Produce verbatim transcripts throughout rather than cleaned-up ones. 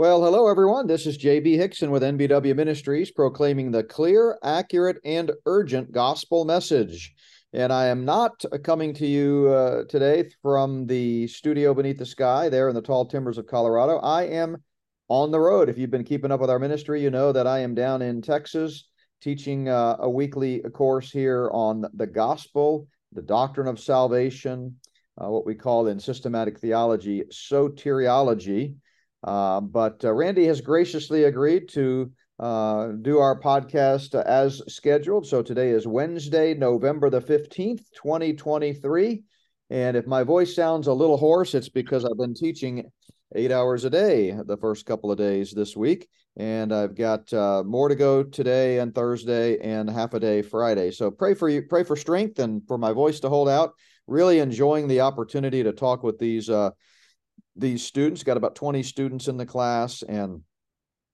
Well, hello, everyone. This is J B. Hixson with N B W Ministries, proclaiming the clear, accurate, and urgent gospel message. And I am not coming to you uh, today from the studio beneath the sky there in the tall timbers of Colorado. I am on the road. If you've been keeping up with our ministry, you know that I am down in Texas teaching uh, a weekly course here on the gospel, the doctrine of salvation, uh, what we call in systematic theology, soteriology. Uh, but uh, Randy has graciously agreed to uh, do our podcast uh, as scheduled. So today is Wednesday, November the fifteenth, twenty twenty-three. And if my voice sounds a little hoarse, it's because I've been teaching eight hours a day the first couple of days this week. And I've got uh, more to go today and Thursday and half a day Friday. So pray for you, pray for strength and for my voice to hold out. Really enjoying the opportunity to talk with these uh These students. Got about twenty students in the class, and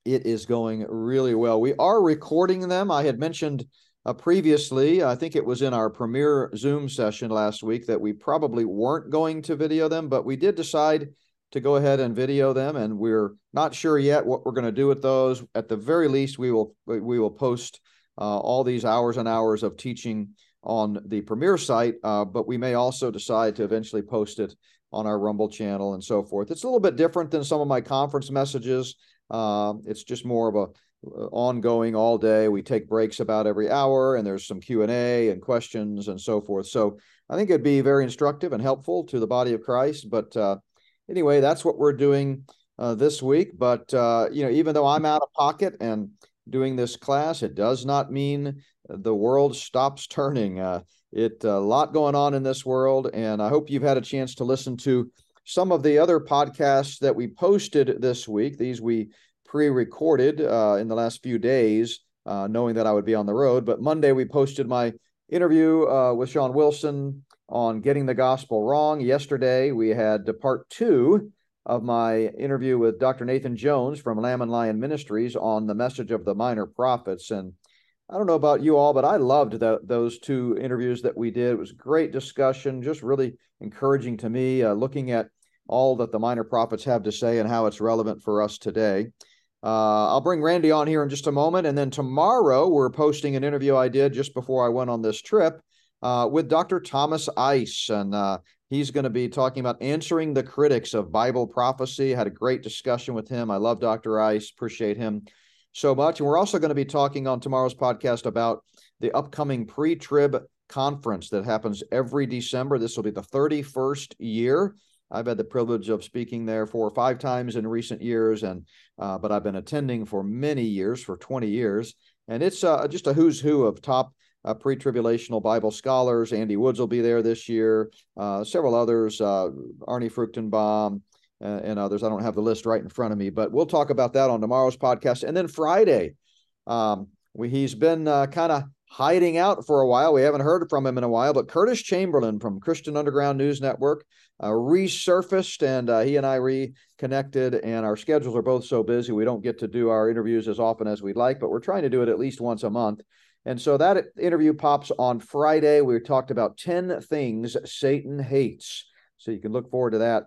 it is going really well. We are recording them. I had mentioned uh, previously, I think it was in our premier Zoom session last week, that we probably weren't going to video them, but we did decide to go ahead and video them, and we're not sure yet what we're going to do with those. At the very least, we will we will post uh, all these hours and hours of teaching on the premier site, uh, but we may also decide to eventually post it on our Rumble channel and so forth. It's a little bit different than some of my conference messages. Uh, it's just more of a uh, ongoing all day. We take breaks about every hour, and there's some Q and A and questions and so forth. So I think it'd be very instructive and helpful to the body of Christ. But uh, anyway, that's what we're doing uh, this week. But uh, you know, even though I'm out of pocket and doing this class, it does not mean the world stops turning. Uh, It's a lot going on in this world, and I hope you've had a chance to listen to some of the other podcasts that we posted this week. These we pre-recorded uh, in the last few days, uh, knowing that I would be on the road. But Monday, we posted my interview uh, with Sean Wilson on getting the gospel wrong. Yesterday, we had part two of my interview with Doctor Nathan Jones from Lamb and Lion Ministries on the message of the minor prophets. And I don't know about you all, but I loved the, those two interviews that we did. It was a great discussion, just really encouraging to me, uh, looking at all that the minor prophets have to say and how it's relevant for us today. Uh, I'll bring Randy on here in just a moment. And then tomorrow we're posting an interview I did just before I went on this trip uh, with Doctor Thomas Ice. And uh, he's going to be talking about answering the critics of Bible prophecy. Had a great discussion with him. I love Doctor Ice. Appreciate him so much. And we're also going to be talking on tomorrow's podcast about the upcoming pre-trib conference that happens every December. This will be the thirty-first year. I've had the privilege of speaking there four or five times in recent years, and uh, but I've been attending for many years, for twenty years. And it's uh, just a who's who of top uh, pre-tribulational Bible scholars. Andy Woods will be there this year, uh, several others, uh, Arnie Fruchtenbaum, and others. I don't have the list right in front of me, but we'll talk about that on tomorrow's podcast. And then Friday, um, we, he's been uh, kind of hiding out for a while. We haven't heard from him in a while, but Curtis Chamberlain from Christian Underground News Network uh, resurfaced, and uh, he and I reconnected, and our schedules are both so busy we don't get to do our interviews as often as we'd like, but we're trying to do it at least once a month. And so that interview pops on Friday. We talked about ten things Satan hates, so you can look forward to that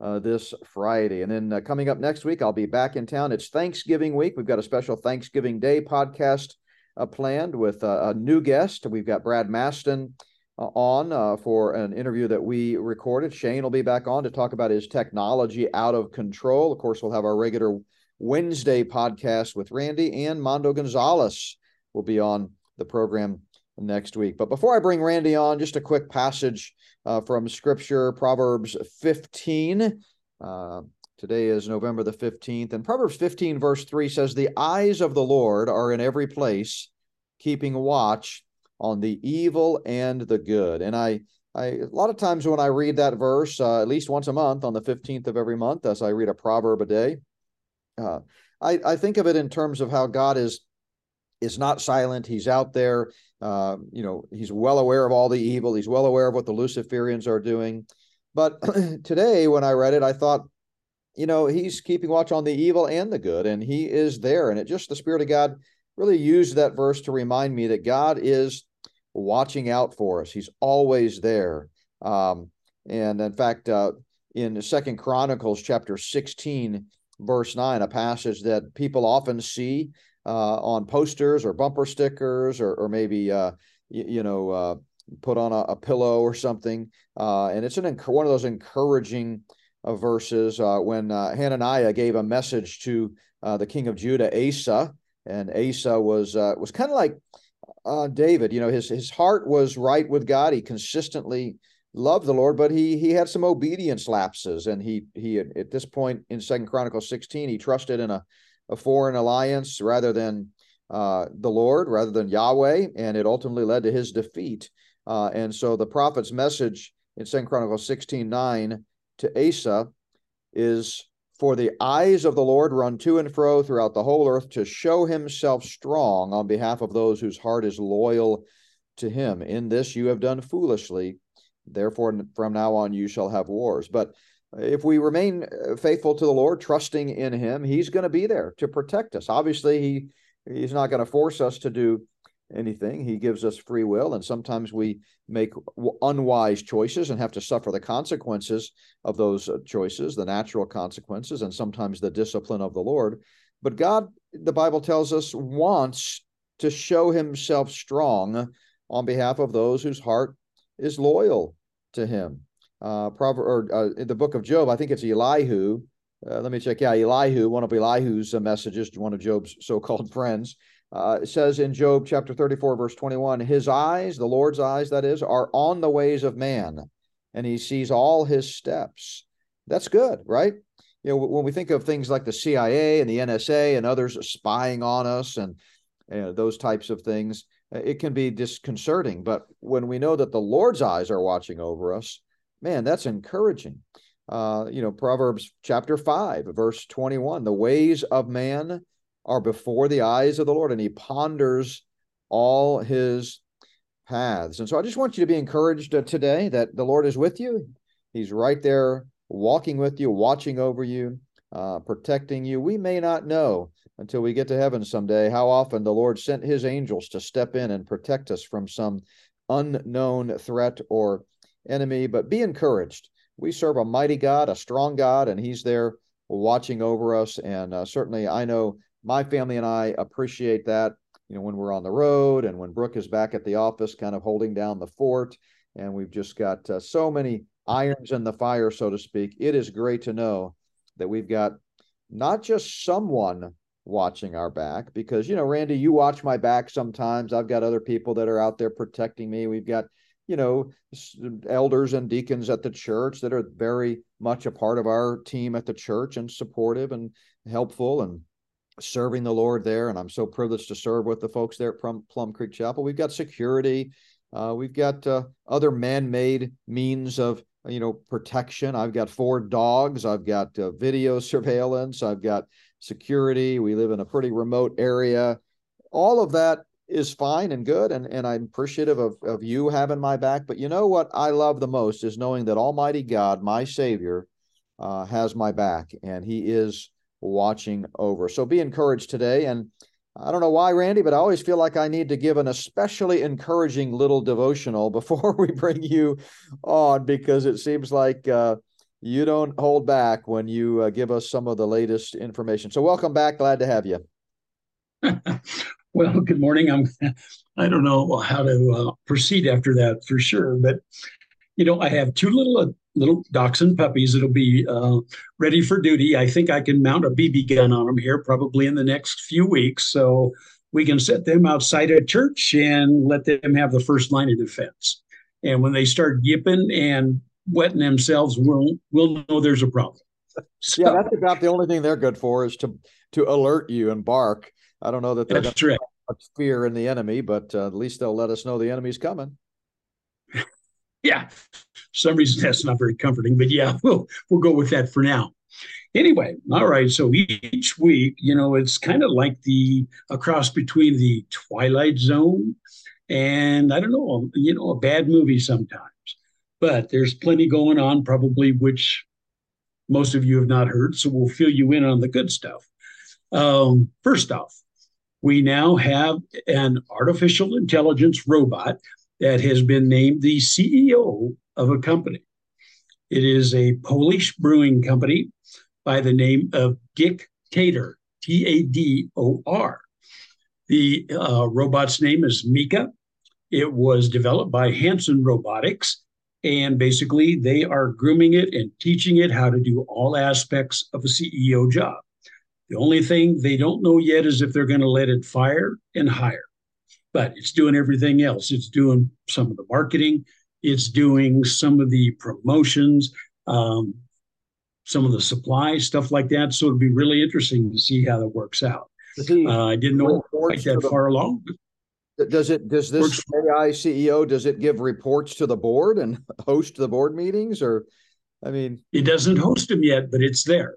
Uh, this Friday. And then uh, coming up next week, I'll be back in town. It's Thanksgiving week. We've got a special Thanksgiving Day podcast uh, planned with uh, a new guest. We've got Brad Mastin uh, on uh, for an interview that we recorded. Shane will be back on to talk about his technology out of control. Of course, we'll have our regular Wednesday podcast with Randy, and Mondo Gonzalez will be on the program next week. But before I bring Randy on, just a quick passage uh, from Scripture, Proverbs fifteen. Uh, today is November the fifteenth. And Proverbs fifteen, verse three says, "The eyes of the Lord are in every place, keeping watch on the evil and the good." And I, I a lot of times when I read that verse, uh, at least once a month on the fifteenth of every month, as I read a proverb a day, uh, I, I think of it in terms of how God is is not silent. He's out there. Uh, you know, he's well aware of all the evil. He's well aware of what the Luciferians are doing. But today, when I read it, I thought, you know, he's keeping watch on the evil and the good, and he is there. And it just, the Spirit of God really used that verse to remind me that God is watching out for us. He's always there. Um, and in fact, uh, in Second Chronicles chapter sixteen, verse nine, a passage that people often see uh, on posters or bumper stickers, or, or maybe, uh, you, you know, uh, put on a, a pillow or something. Uh, and it's an enc- one of those encouraging uh, verses uh, when uh, Hananiah gave a message to uh, the king of Judah, Asa. And Asa was uh, was kind of like uh, David. You know, his his heart was right with God. He consistently loved the Lord, but he he had some obedience lapses. And he he at this point in Second Chronicles sixteen, he trusted in a, a foreign alliance rather than uh, the Lord, rather than Yahweh, and it ultimately led to his defeat. Uh, and so the prophet's message in Second Chronicles sixteen nine to Asa is, "For the eyes of the Lord run to and fro throughout the whole earth to show himself strong on behalf of those whose heart is loyal to him. In this you have done foolishly. Therefore, from now on, you shall have wars." But if we remain faithful to the Lord, trusting in him, he's going to be there to protect us. Obviously, he he's not going to force us to do anything. He gives us free will, and sometimes we make unwise choices and have to suffer the consequences of those choices, the natural consequences, and sometimes the discipline of the Lord. But God, the Bible tells us, wants to show himself strong on behalf of those whose heart is loyal to him. Uh, Prover- or, uh, in the book of Job, I think it's Elihu. Uh, let me check. Yeah, Elihu, one of Elihu's uh, messages, one of Job's so-called friends, Uh, it says in Job chapter thirty-four, verse twenty-one, his eyes, the Lord's eyes, that is, are on the ways of man, and he sees all his steps. That's good, right? You know, when we think of things like the C I A and the N S A and others spying on us and you know, those types of things, it can be disconcerting. But when we know that the Lord's eyes are watching over us, man, that's encouraging. Uh, you know, Proverbs chapter five, verse twenty-one, the ways of man are before the eyes of the Lord, and he ponders all his paths. And so I just want you to be encouraged today that the Lord is with you. He's right there walking with you, watching over you, uh, protecting you. We may not know until we get to heaven someday how often the Lord sent his angels to step in and protect us from some unknown threat or enemy, but be encouraged. We serve a mighty God, a strong God, and he's there watching over us. And uh, certainly I know my family and I appreciate that, you know, when we're on the road and when Brooke is back at the office kind of holding down the fort, and we've just got uh, so many irons in the fire, so to speak. It is great to know that we've got not just someone watching our back, because, you know, Randy, you watch my back sometimes. I've got other people that are out there protecting me. We've got, you know, elders and deacons at the church that are very much a part of our team at the church and supportive and helpful and serving the Lord there. And I'm so privileged to serve with the folks there at Plum, Plum Creek Chapel. We've got security. Uh, we've got uh, other man-made means of, you know, protection. I've got four dogs. I've got uh, video surveillance. I've got security. We live in a pretty remote area. All of that is fine and good. And, and I'm appreciative of, of you having my back. But you know what I love the most is knowing that Almighty God, my Savior, uh, has my back, and he is watching over. So be encouraged today. And I don't know why, Randy, but I always feel like I need to give an especially encouraging little devotional before we bring you on, because it seems like uh, you don't hold back when you uh, give us some of the latest information. So welcome back. Glad to have you. Well, good morning. I'm, I don't know how to uh, proceed after that for sure, but you know, I have two little uh, little dachshund puppies that'll be uh, ready for duty. I think I can mount a B B gun on them here probably in the next few weeks. So we can set them outside a church and let them have the first line of defense. And when they start yipping and wetting themselves, we'll, we'll know there's a problem. So, yeah, that's about the only thing they're good for, is to to alert you and bark. I don't know that they're going to much fear in the enemy, but uh, at least they'll let us know the enemy's coming. Yeah, some reason that's not very comforting, but yeah, we'll we'll go with that for now. Anyway, all right. So each week, you know, it's kind of like the a cross between the Twilight Zone and I don't know, you know, a bad movie sometimes. But there's plenty going on, probably which most of you have not heard. So we'll fill you in on the good stuff. Um, first off, we now have an artificial intelligence robot that has been named the C E O of a company. It is a Polish brewing company by the name of Dick Tator, T A D O R. The uh, robot's name is Mika. It was developed by Hansen Robotics, and basically they are grooming it and teaching it how to do all aspects of a C E O job. The only thing they don't know yet is if they're going to let it fire and hire. But it's doing everything else. It's doing some of the marketing. It's doing some of the promotions, um, some of the supply, stuff like that. So it'll be really interesting to see how that works out. He, uh, I didn't know like that the, far along. Does it? Does this works. A I C E O, does it give reports to the board and host the board meetings? Or, I mean, it doesn't host them yet, but it's there,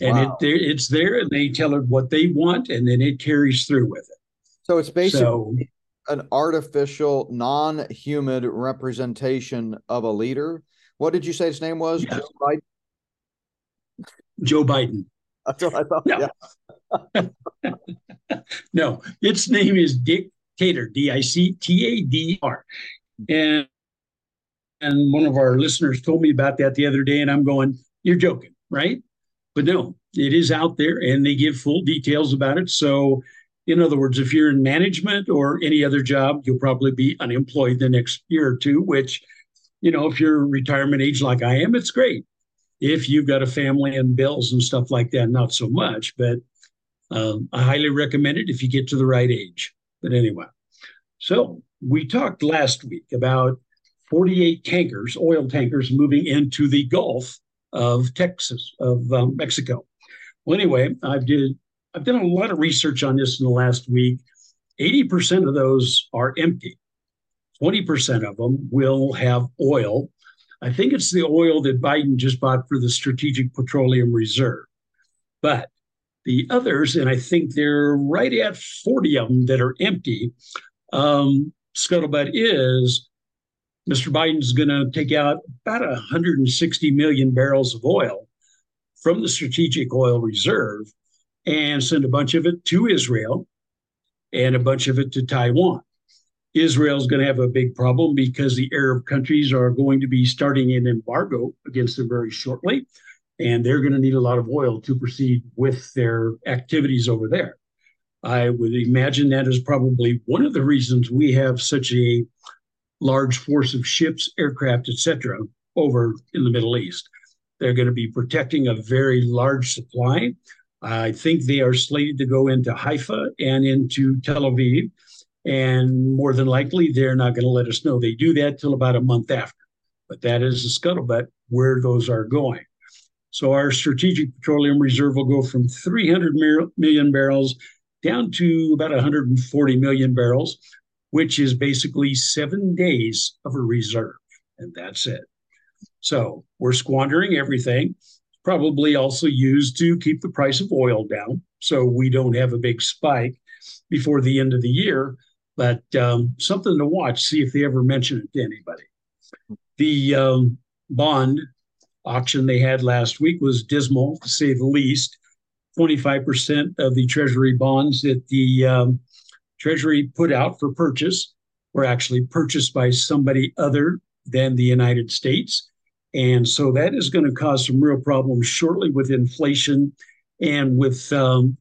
and wow. it it's there, and they tell it what they want, and then it carries through with it. So it's basically so, an artificial, non-human representation of a leader. What did you say his name was? Yeah. Joe Biden. Joe Biden. That's what I thought. No. Yeah. No, its name is Dick Tator, D I C T A D R. And, and one of our listeners told me about that the other day, and I'm going, you're joking, right? But no, it is out there, and they give full details about it. So in other words, if you're in management or any other job, you'll probably be unemployed the next year or two, which, you know, if you're retirement age like I am, it's great. If you've got a family and bills and stuff like that, not so much, but um, I highly recommend it if you get to the right age. But anyway, so we talked last week about forty-eight tankers, oil tankers, moving into the Gulf of Texas, of um, Mexico. Well, anyway, I've did I've done a lot of research on this in the last week. eighty percent of those are empty. twenty percent of them will have oil. I think it's the oil that Biden just bought for the Strategic Petroleum Reserve. But the others, and I think they're right at forty of them that are empty, um, scuttlebutt is Mister Biden's going to take out about one hundred sixty million barrels of oil from the Strategic Oil Reserve and send a bunch of it to Israel and a bunch of it to Taiwan. Israel's going to have a big problem because the Arab countries are going to be starting an embargo against them very shortly, and they're going to need a lot of oil to proceed with their activities over there. I would imagine that is probably one of the reasons we have such a large force of ships, aircraft, et cetera, over in the Middle East. They're going to be protecting a very large supply. I think they are slated to go into Haifa and into Tel Aviv, and more than likely, they're not going to let us know they do that till about a month after. But that is the scuttlebutt where those are going. So our Strategic Petroleum Reserve will go from three hundred million barrels down to about one hundred forty million barrels, which is basically seven days of a reserve. And that's it. So we're squandering everything. Probably also used to keep the price of oil down, so we don't have a big spike before the end of the year. But um, something to watch, see if they ever mention it to anybody. The um, bond auction they had last week was dismal, to say the least. twenty-five percent of the Treasury bonds that the um, Treasury put out for purchase were actually purchased by somebody other than the United States. And so that is going to cause some real problems shortly with inflation and with um,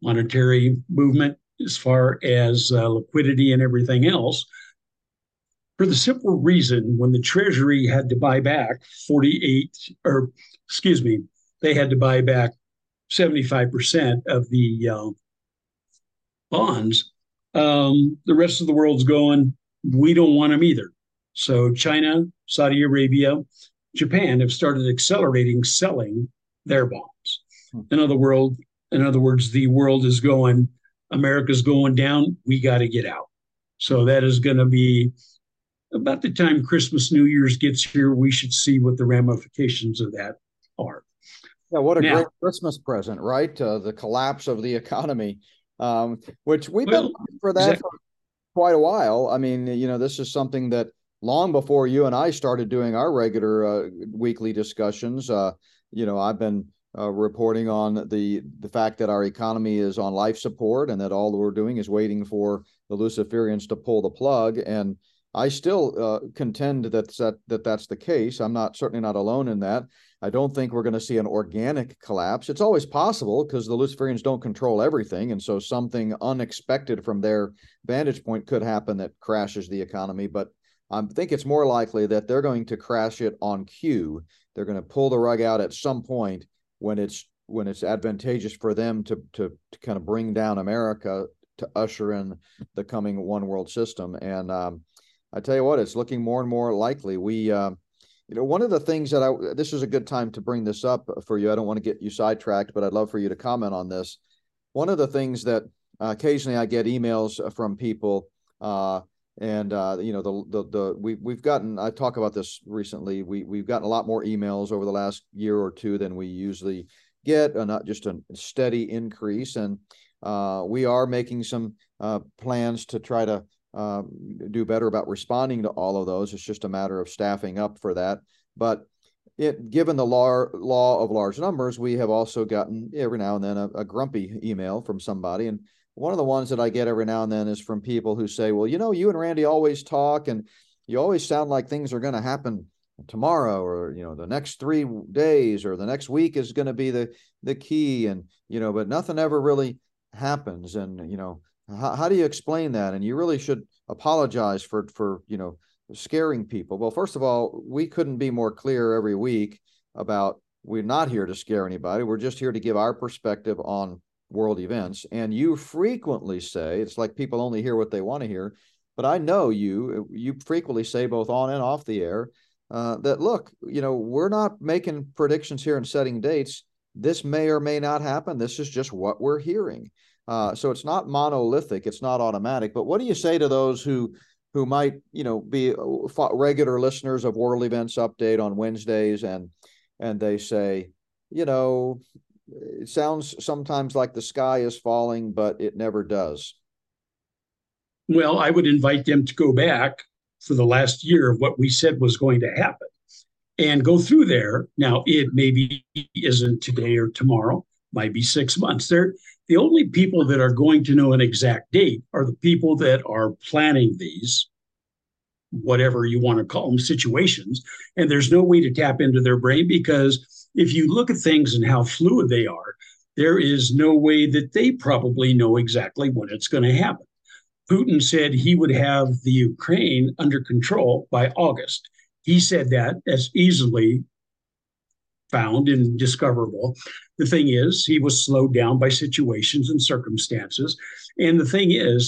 monetary movement as far as uh, liquidity and everything else, for the simple reason when the Treasury had to buy back forty-eight, or excuse me, they had to buy back seventy-five percent of the uh, bonds, um, the rest of the world's going, we don't want them either. So China, Saudi Arabia, Japan have started accelerating selling their bonds. In other world, in other words, the world is going, America's going down, we got to get out. So that is going to be about the time Christmas, New Year's gets here, we should see what the ramifications of that are. Yeah, what a now, great Christmas present, right? Uh, the collapse of the economy, um, which we've well, been looking for that exactly. for quite a while. I mean, you know, this is something that long before you and I started doing our regular uh, weekly discussions, uh, you know, I've been uh, reporting on the the fact that our economy is on life support and that all that we're doing is waiting for the Luciferians to pull the plug. And I still uh, contend that, that that that's the case. I'm not certainly not alone in that. I don't think we're going to see an organic collapse. It's always possible because the Luciferians don't control everything. And so something unexpected from their vantage point could happen that crashes the economy. But I think it's more likely that they're going to crash it on cue. They're going to pull the rug out at some point when it's when it's advantageous for them to, to, to kind of bring down America to usher in the coming one world system. And um, I tell you what, it's looking more and more likely. We, uh, you know, one of the things that I, this is a good time to bring this up for you. I don't want to get you sidetracked, but I'd love for you to comment on this. One of the things that uh, occasionally I get emails from people uh, and, uh, you know, the, the, the, we, we've gotten, I talk about this recently. We, we've gotten a lot more emails over the last year or two than we usually get, uh, not just a steady increase. And uh, we are making some uh, plans to try to Uh, do better about responding to all of those. It's just a matter of staffing up for that. But it, given the law, law of large numbers, we have also gotten every now and then a, a grumpy email from somebody. And one of the ones that I get every now and then is from people who say, well, you know, you and Randy always talk and you always sound like things are going to happen tomorrow, or, you know, the next three days or the next week is going to be the, the key. And, you know, but nothing ever really happens. And, you know, How, how do you explain that? And you really should apologize for, for, you know, scaring people. Well, first of all, we couldn't be more clear every week about we're not here to scare anybody. We're just here to give our perspective on world events. And you frequently say, it's like people only hear what they want to hear, but I know you, you frequently say both on and off the air uh, that, look, you know, we're not making predictions here and setting dates. This may or may not happen. This is just what we're hearing. Uh, so it's not monolithic, it's not automatic. But what do you say to those who who might, you know, be regular listeners of World Events Update on Wednesdays, and and they say, you know, it sounds sometimes like the sky is falling, but it never does? Well, I would invite them to go back for the last year of what we said was going to happen and go through there. Now, it maybe isn't today or tomorrow, might be six months. There, the only people that are going to know an exact date are the people that are planning these, whatever you want to call them, situations. And there's no way to tap into their brain, because if you look at things and how fluid they are, there is no way that they probably know exactly when it's going to happen. Putin said he would have the Ukraine under control by August. He said that as easily found and discoverable. The thing is, he was slowed down by situations and circumstances. And the thing is,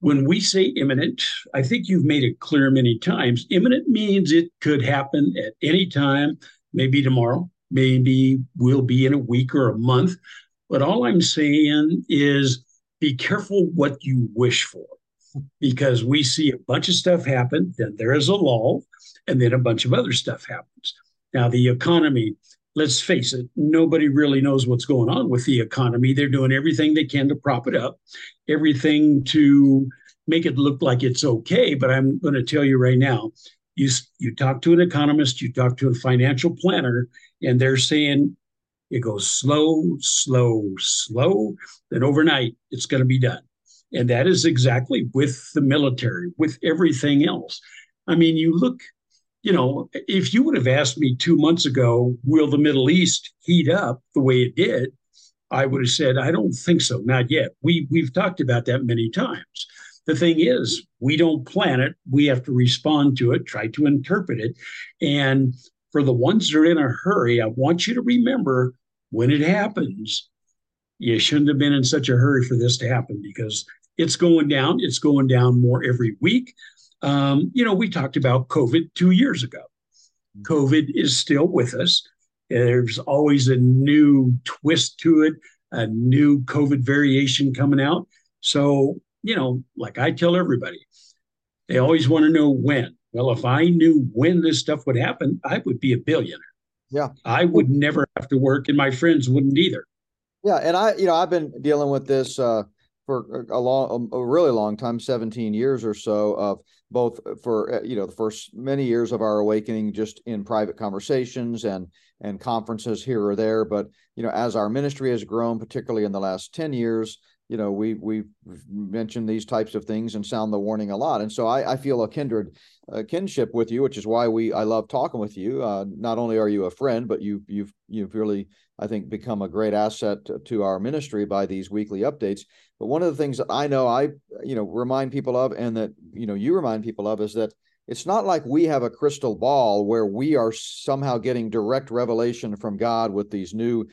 when we say imminent, I think you've made it clear many times, imminent means it could happen at any time, maybe tomorrow, maybe we'll be in a week or a month. But all I'm saying is be careful what you wish for, because we see a bunch of stuff happen, then there is a lull, and then a bunch of other stuff happens. Now, the economy, let's face it, nobody really knows what's going on with the economy. They're doing everything they can to prop it up, everything to make it look like it's okay. But I'm going to tell you right now, you, you talk to an economist, you talk to a financial planner, and they're saying it goes slow, slow, slow, then overnight it's going to be done. And that is exactly with the military, with everything else. I mean, you look... You know, if you would have asked me two months ago, will the Middle East heat up the way it did? I would have said, I don't think so. Not yet. We, we've talked about that many times. The thing is, we don't plan it. We have to respond to it, try to interpret it. And for the ones that are in a hurry, I want you to remember when it happens, you shouldn't have been in such a hurry for this to happen, because it's going down. It's going down more every week. Um, you know, we talked about COVID two years ago. COVID is still with us. There's always a new twist to it, a new COVID variation coming out. So, you know, like I tell everybody, they always want to know when. Well, if I knew when this stuff would happen, I would be a billionaire. Yeah. I would never have to work, and my friends wouldn't either. Yeah. And I, you know, I've been dealing with this, uh, for a long, a really long time, seventeen years or so, of both for, you know, the first many years of our awakening, just in private conversations and, and conferences here or there. But, you know, as our ministry has grown, particularly in the last ten years, you know, we we mention these types of things and sound the warning a lot. And so I, I feel a kindred uh, kinship with you, which is why we I love talking with you. Uh, not only are you a friend, but you you've you've really, I think, become a great asset to our ministry by these weekly updates. But one of the things that I know I you know remind people of, and that you know you remind people of, is that it's not like we have a crystal ball where we are somehow getting direct revelation from God with these new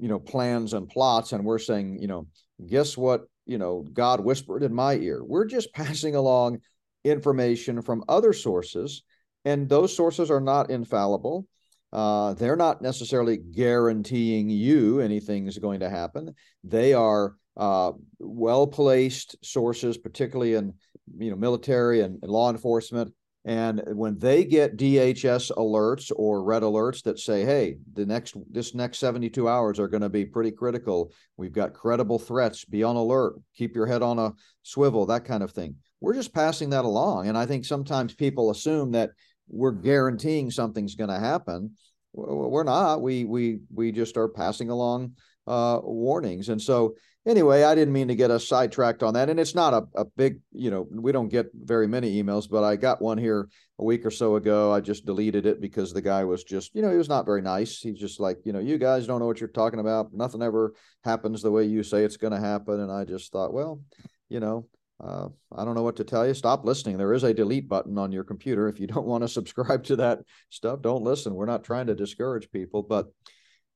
you know plans and plots, and we're saying, you know, guess what, you know, God whispered in my ear. We're just passing along information from other sources, and those sources are not infallible. Uh, they're not necessarily guaranteeing you anything is going to happen. They are uh, well-placed sources, particularly in you know military and, and law enforcement. And when they get D H S alerts or red alerts that say, hey, the next this next seventy-two hours are going to be pretty critical. We've got credible threats. Be on alert. Keep your head on a swivel, that kind of thing. We're just passing that along. And I think sometimes people assume that we're guaranteeing something's going to happen. We're not. We we we just are passing along uh, warnings. And so anyway, I didn't mean to get us sidetracked on that. And it's not a, a big, you know, we don't get very many emails, but I got one here a week or so ago. I just deleted it because the guy was just, you know, he was not very nice. He's just like, you know, you guys don't know what you're talking about. Nothing ever happens the way you say it's going to happen. And I just thought, well, you know, uh, I don't know what to tell you. Stop listening. There is a delete button on your computer. If you don't want to subscribe to that stuff, don't listen. We're not trying to discourage people, but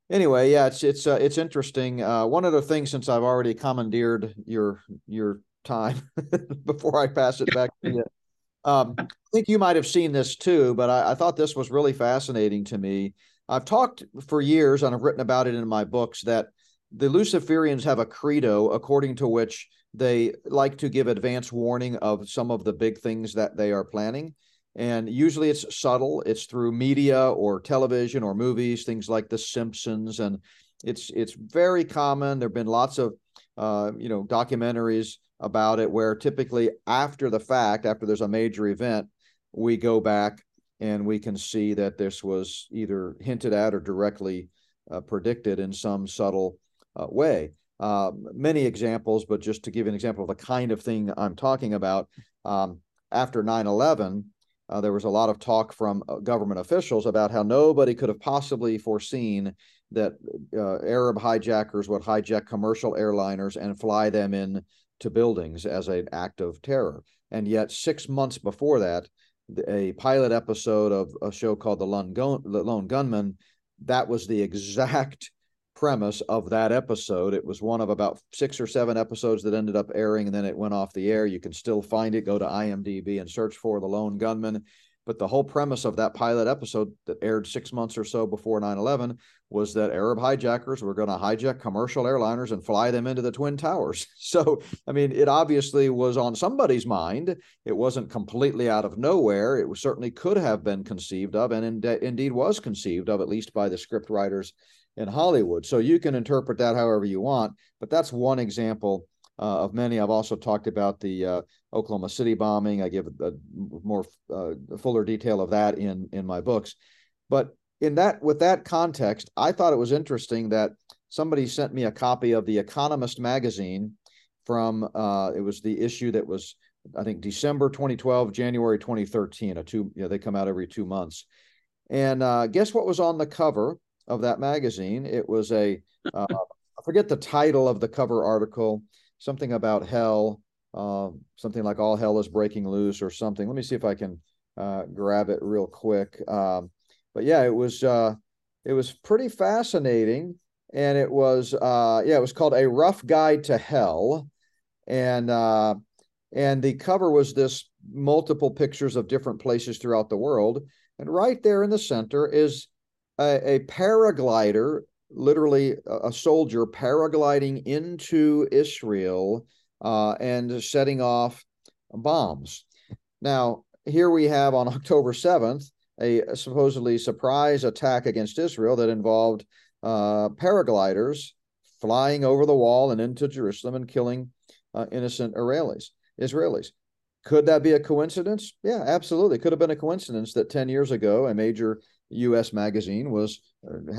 anyway, yeah, it's it's uh, it's interesting. Uh, one other thing, since I've already commandeered your your time before I pass it back to you, um, I think you might have seen this too, but I, I thought this was really fascinating to me. I've talked for years, and I've written about it in my books, that the Luciferians have a credo according to which they like to give advance warning of some of the big things that they are planning. And usually it's subtle. It's through media or television or movies, things like The Simpsons. And it's it's very common. There have been lots of, uh, you know, documentaries about it, where typically after the fact, after there's a major event, we go back and we can see that this was either hinted at or directly uh, predicted in some subtle uh, way. Uh, many examples, but just to give an example of the kind of thing I'm talking about, um, after nine eleven, Uh, there was a lot of talk from uh, government officials about how nobody could have possibly foreseen that uh, Arab hijackers would hijack commercial airliners and fly them in to buildings as an act of terror. And yet six months before that, a pilot episode of a show called The Lone, Gun- the Lone Gunman, that was the exact premise of that episode. It was one of about six or seven episodes that ended up airing, and then it went off the air. You can still find it. Go to I M D B and search for The Lone Gunman. But the whole premise of that pilot episode that aired six months or so before nine eleven was that Arab hijackers were going to hijack commercial airliners and fly them into the Twin Towers. So, I mean, it obviously was on somebody's mind. It wasn't completely out of nowhere. It was, certainly could have been conceived of, and in, indeed was conceived of, at least by the script writers in Hollywood. So you can interpret that however you want, but that's one example uh, of many. I've also talked about the uh, Oklahoma City bombing. I give a more uh, fuller detail of that in in my books. But in that, with that context, I thought it was interesting that somebody sent me a copy of The Economist magazine from uh, it was the issue that was, I think, December twenty twelve, January twenty thirteen. A two, you know, they come out every two months, and uh, guess what was on the cover of that magazine? It was a, uh, I forget the title of the cover article, something about hell, uh, something like all hell is breaking loose or something. Let me see if I can uh, grab it real quick. Um, but yeah, it was, uh, it was pretty fascinating. And it was, uh, yeah, it was called A Rough Guide to Hell. And, uh, and the cover was this multiple pictures of different places throughout the world. And right there in the center is A, a paraglider, literally a, a soldier paragliding into Israel uh, and setting off bombs. Now, here we have on October seventh, a, a supposedly surprise attack against Israel that involved uh, paragliders flying over the wall and into Jerusalem and killing uh, innocent Israelis. Israelis. Could that be a coincidence? Yeah, absolutely. Could have been a coincidence that ten years ago, a major U S magazine was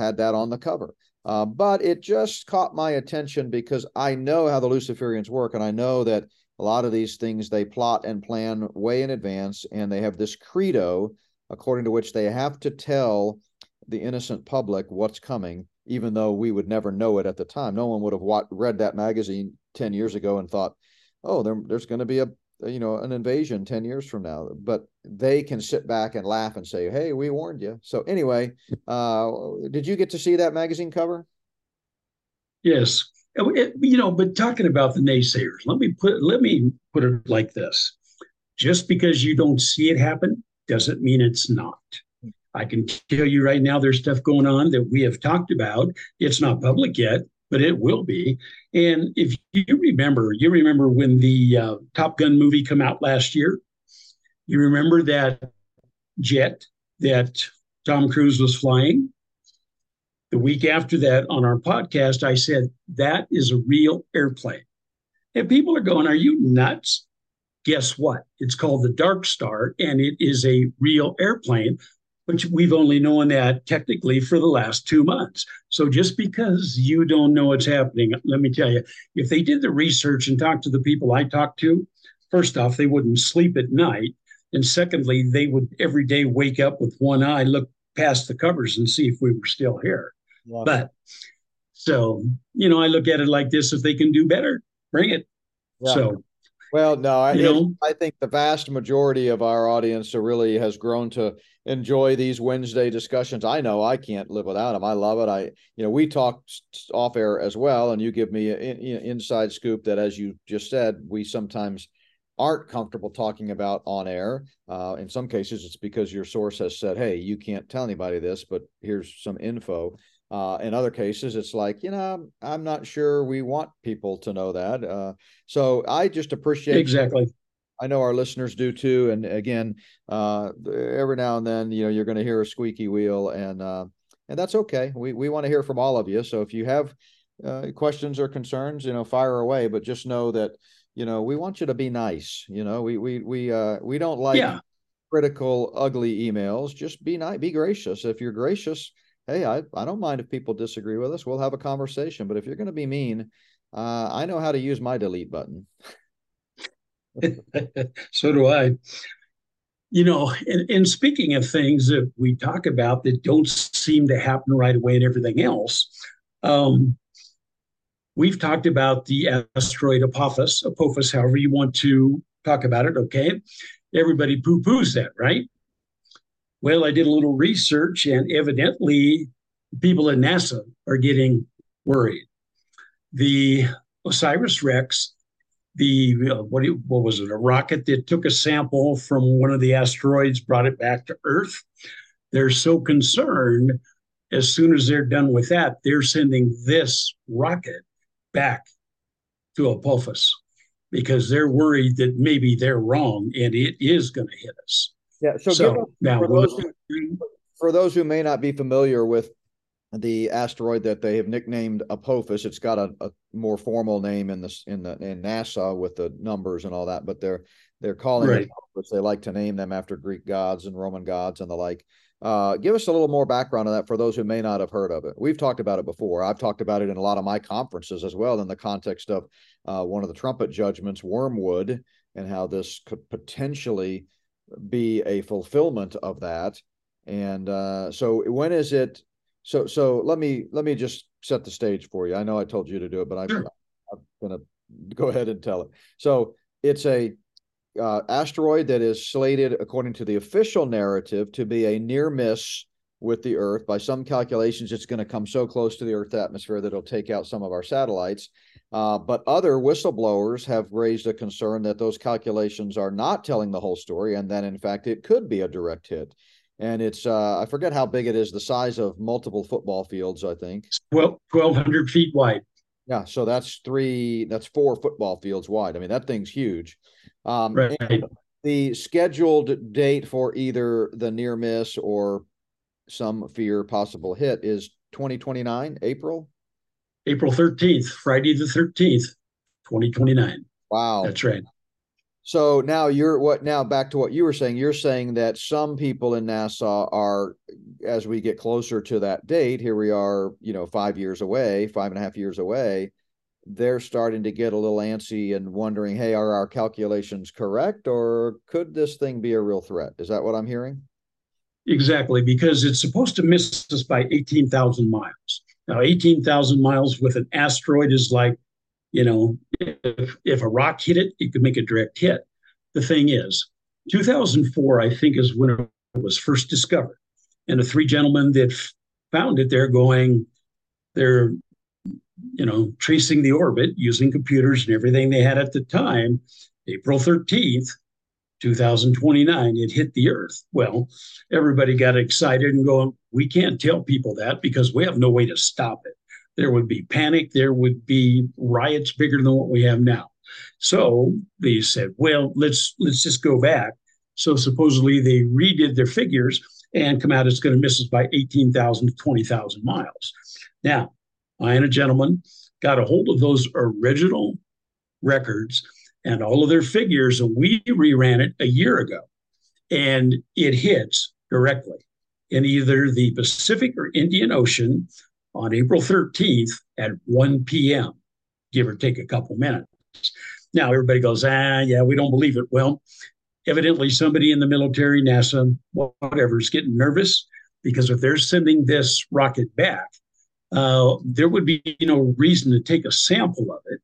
had that on the cover. Uh, but it just caught my attention because I know how the Luciferians work, and I know that a lot of these things they plot and plan way in advance, and they have this credo according to which they have to tell the innocent public what's coming, even though we would never know it at the time. No one would have read that magazine ten years ago and thought, oh, there, there's going to be a you know an invasion ten years from now. But they can sit back and laugh and say, hey, we warned you. So anyway, uh, did you get to see that magazine cover? Yes. It, you know, but talking about the naysayers, let me put let me put it like this. Just because you don't see it happen doesn't mean it's not. I can tell you right now there's stuff going on that we have talked about. It's not public yet, but it will be. And if you remember, you remember when the uh, Top Gun movie came out last year, you remember that jet that Tom Cruise was flying? The week after that on our podcast, I said, that is a real airplane. And people are going, are you nuts? Guess what? It's called the Dark Star, and it is a real airplane, which we've only known that technically for the last two months. So just because you don't know what's happening, let me tell you, if they did the research and talked to the people I talked to, first off, they wouldn't sleep at night. And secondly, they would every day wake up with one eye, look past the covers and see if we were still here. Wow. But so, you know, I look at it like this, if they can do better, bring it. Yeah. So, well, no, I, you know, I think the vast majority of our audience really has grown to enjoy these Wednesday discussions. I know I can't live without them. I love it. I, you know, we talk off air as well, and you give me an inside scoop that, as you just said, we sometimes aren't comfortable talking about on air. Uh, in some cases, it's because your source has said, hey, you can't tell anybody this, but here's some info. Uh, in other cases, it's like, you know, I'm not sure we want people to know that. Uh, so I just appreciate exactly. That. I know our listeners do too. And again, uh, every now and then, you know, you're going to hear a squeaky wheel, and uh, and that's okay. We we want to hear from all of you. So if you have uh, questions or concerns, you know, fire away. But just know that, you know, we want you to be nice. You know, we we we uh, we don't like yeah. critical, ugly emails. Just be nice. Be gracious. If you're gracious, hey, I, I don't mind if people disagree with us. We'll have a conversation. But if you're going to be mean, uh, I know how to use my delete button. So do I. You know, and, and speaking of things that we talk about that don't seem to happen right away and everything else, um, we've talked about the asteroid Apophis, Apophis, however you want to talk about it, okay? Everybody poo-poos that, right? Well, I did a little research, and evidently people at NASA are getting worried. The OSIRIS-REx, the uh, what, do you, what was it, a rocket that took a sample from one of the asteroids, brought it back to Earth. They're so concerned, as soon as they're done with that, they're sending this rocket back to Apophis because they're worried that maybe they're wrong and it is going to hit us. Yeah. So, so give us, now, for, those who, for those who may not be familiar with the asteroid that they have nicknamed Apophis, it's got a, a more formal name in the in the in NASA with the numbers and all that, but they're they're calling right. it Apophis. They like to name them after Greek gods and Roman gods and the like. Uh, give us a little more background on that for those who may not have heard of it. We've talked about it before. I've talked about it in a lot of my conferences as well in the context of uh, one of the trumpet judgments, Wormwood, and how this could potentially be a fulfillment of that. And uh, so when is it? So so let me let me just set the stage for you. I know I told you to do it, but I'm, sure. I'm going to go ahead and tell it. So it's a uh, asteroid that is slated, according to the official narrative, to be a near miss with the Earth. By some calculations, it's going to come so close to the Earth's atmosphere that it'll take out some of our satellites. Uh, but other whistleblowers have raised a concern that those calculations are not telling the whole story, and that, in fact, it could be a direct hit. And it's, uh, I forget how big it is, the size of multiple football fields, I think. Well, twelve hundred feet wide. Yeah, so that's three, that's four football fields wide. I mean, that thing's huge. Um, right. The scheduled date for either the near miss or some fear possible hit is twenty twenty-nine, April? April thirteenth, Friday the thirteenth, twenty twenty-nine. Wow. That's right. So now you're what now back to what you were saying. You're saying that some people in NASA are, as we get closer to that date, here we are, you know, five years away, five and a half years away, they're starting to get a little antsy and wondering, hey, are our calculations correct, or could this thing be a real threat? Is that what I'm hearing? Exactly, because it's supposed to miss us by eighteen thousand miles. Now, eighteen thousand miles with an asteroid is like, you know, if, if a rock hit it, it could make a direct hit. The thing is, two thousand four, I think, is when it was first discovered. And the three gentlemen that found it, they're going, they're, you know, tracing the orbit using computers and everything they had at the time. April thirteenth, two thousand twenty-nine, it hit the Earth. Well, everybody got excited and going, we can't tell people that because we have no way to stop it. There would be panic. There would be riots bigger than what we have now. So they said, well, let's let's just go back. So supposedly they redid their figures and come out, it's going to miss us by eighteen thousand to twenty thousand miles. Now, I and a gentleman got a hold of those original records and all of their figures, and we reran it a year ago. And it hits directly in either the Pacific or Indian Ocean on April thirteenth at one p.m., give or take a couple minutes. Now, everybody goes, ah, yeah, we don't believe it. Well, evidently somebody in the military, NASA, whatever, is getting nervous, because if they're sending this rocket back, uh, there would be no reason to take a sample of it.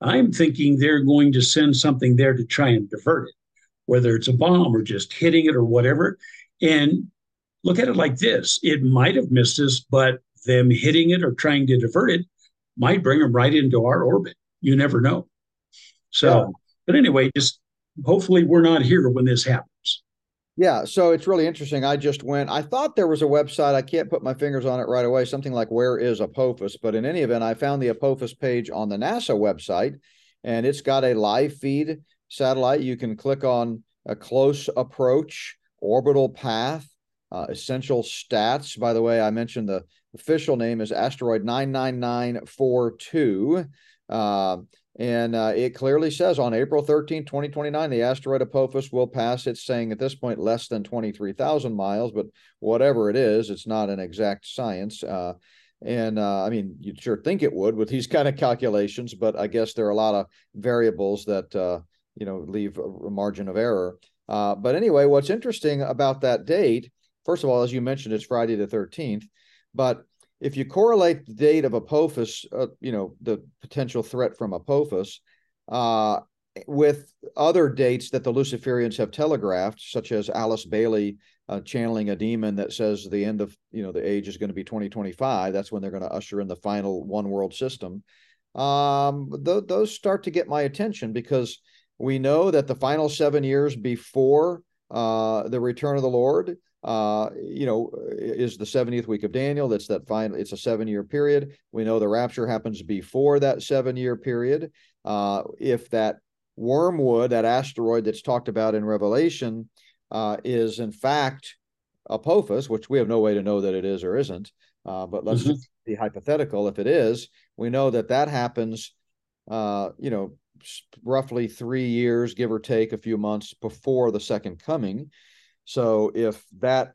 I'm thinking they're going to send something there to try and divert it, whether it's a bomb or just hitting it or whatever. And look at it like this. It might have missed us, but them hitting it or trying to divert it might bring them right into our orbit. You never know. So, yeah. But anyway, just hopefully we're not here when this happens. Yeah, so it's really interesting. I just went, I thought there was a website. I can't put my fingers on it right away, something like Where is Apophis? But in any event, I found the Apophis page on the NASA website, and it's got a live feed satellite. You can click on a close approach, orbital path, uh, essential stats. By the way, I mentioned the official name is asteroid nine nine nine four two. Uh, and uh, it clearly says on April thirteenth, twenty twenty-nine, the asteroid Apophis will pass. It's saying at this point less than twenty-three thousand miles, but whatever it is, it's not an exact science. Uh, and uh, I mean, you'd sure think it would with these kind of calculations, but I guess there are a lot of variables that, uh, you know, leave a margin of error. Uh, but anyway, what's interesting about that date, first of all, as you mentioned, it's Friday the thirteenth. But if you correlate the date of Apophis, uh, you know, the potential threat from Apophis, uh, with other dates that the Luciferians have telegraphed, such as Alice Bailey uh, channeling a demon that says the end of, you know, the age is going to be twenty twenty-five. That's when they're going to usher in the final one world system. Um, th- those start to get my attention, because we know that the final seven years before uh, the return of the Lord, Uh, you know, is the seventieth week of Daniel. That's that final, it's a seven year period. We know the rapture happens before that seven year period. Uh, if that Wormwood, that asteroid that's talked about in Revelation, uh, is in fact Apophis, which we have no way to know that it is or isn't, uh, but let's mm-hmm. be hypothetical. If it is, we know that that happens, uh, you know, roughly three years, give or take a few months before the second coming. So if that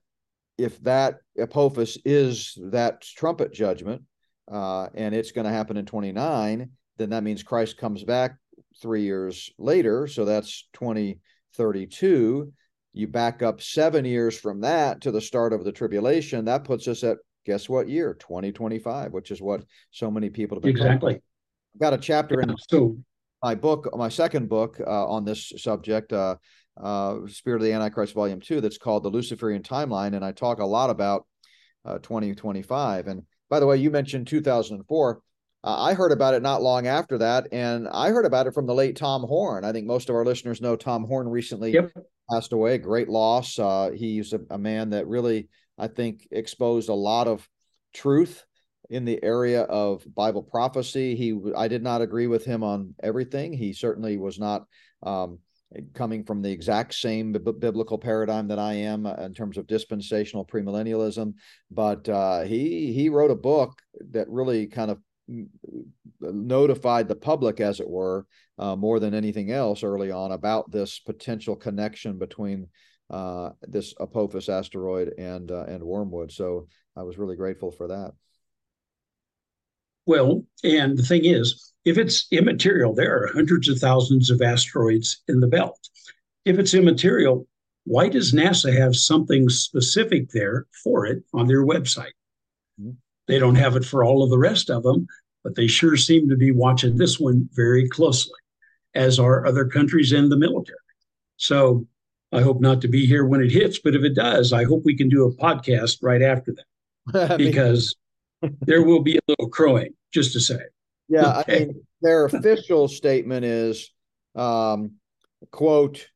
if that Apophis is that trumpet judgment, uh, and it's going to happen in twenty-nine, then that means Christ comes back three years later. So that's twenty thirty-two. You back up seven years from that to the start of the tribulation. That puts us at, guess what year? twenty twenty-five, which is what so many people have been exactly. Talking. I've got a chapter yeah, in so. my book, my second book uh, on this subject, uh, Uh, Spirit of the Antichrist, Volume Two, that's called The Luciferian Timeline, and I talk a lot about uh, twenty twenty-five. And by the way, you mentioned two thousand four. Uh, I heard about it not long after that, and I heard about it from the late Tom Horn. I think most of our listeners know Tom Horn recently yep. passed away. Great loss. Uh, he's a, a man that really, I think, exposed a lot of truth in the area of Bible prophecy. He, I did not agree with him on everything. He certainly was not. Um, coming from the exact same b- biblical paradigm that I am uh, in terms of dispensational premillennialism. But uh, he he wrote a book that really kind of notified the public, as it were, uh, more than anything else early on about this potential connection between uh, this Apophis asteroid and uh, and Wormwood. So I was really grateful for that. Well, and the thing is, if it's immaterial, there are hundreds of thousands of asteroids in the belt. If it's immaterial, why does NASA have something specific there for it on their website? Mm-hmm. They don't have it for all of the rest of them, but they sure seem to be watching this one very closely, as are other countries and the military. So I hope not to be here when it hits, but if it does, I hope we can do a podcast right after that, because there will be a little crowing, just to say. Yeah, okay. I mean, their official statement is, um, quote,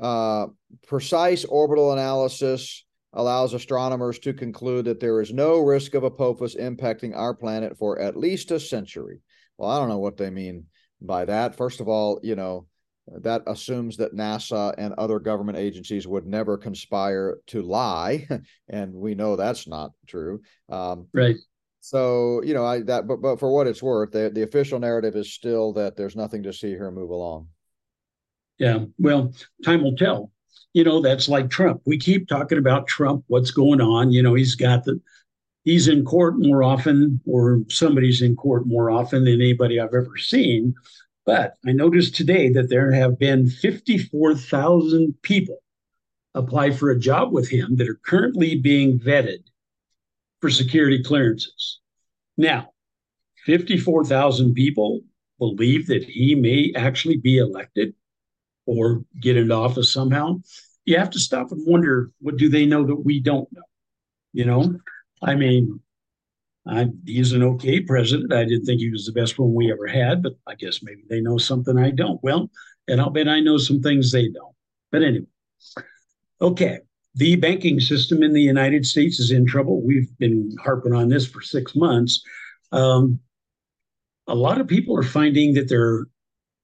uh, precise orbital analysis allows astronomers to conclude that there is no risk of Apophis impacting our planet for at least a century. Well, I don't know what they mean by that. First of all, you know, that assumes that NASA and other government agencies would never conspire to lie, and we know that's not true. Um, right. So, you know, I that, but but for what it's worth, the, the official narrative is still that there's nothing to see here. Move along. Yeah. Well, time will tell. You know, that's like Trump. We keep talking about Trump, what's going on. You know, he's got the, he's in court more often, or somebody's in court more often than anybody I've ever seen. But I noticed today that there have been fifty-four thousand people apply for a job with him that are currently being vetted for security clearances. Now, fifty-four thousand people believe that he may actually be elected or get into office somehow. You have to stop and wonder, what do they know that we don't know? You know, I mean, I, he's an okay president. I didn't think he was the best one we ever had, but I guess maybe they know something I don't. Well, and I'll bet I know some things they don't. But anyway, okay, the banking system in the United States is in trouble. We've been harping on this for six months. Um, a lot of people are finding that they're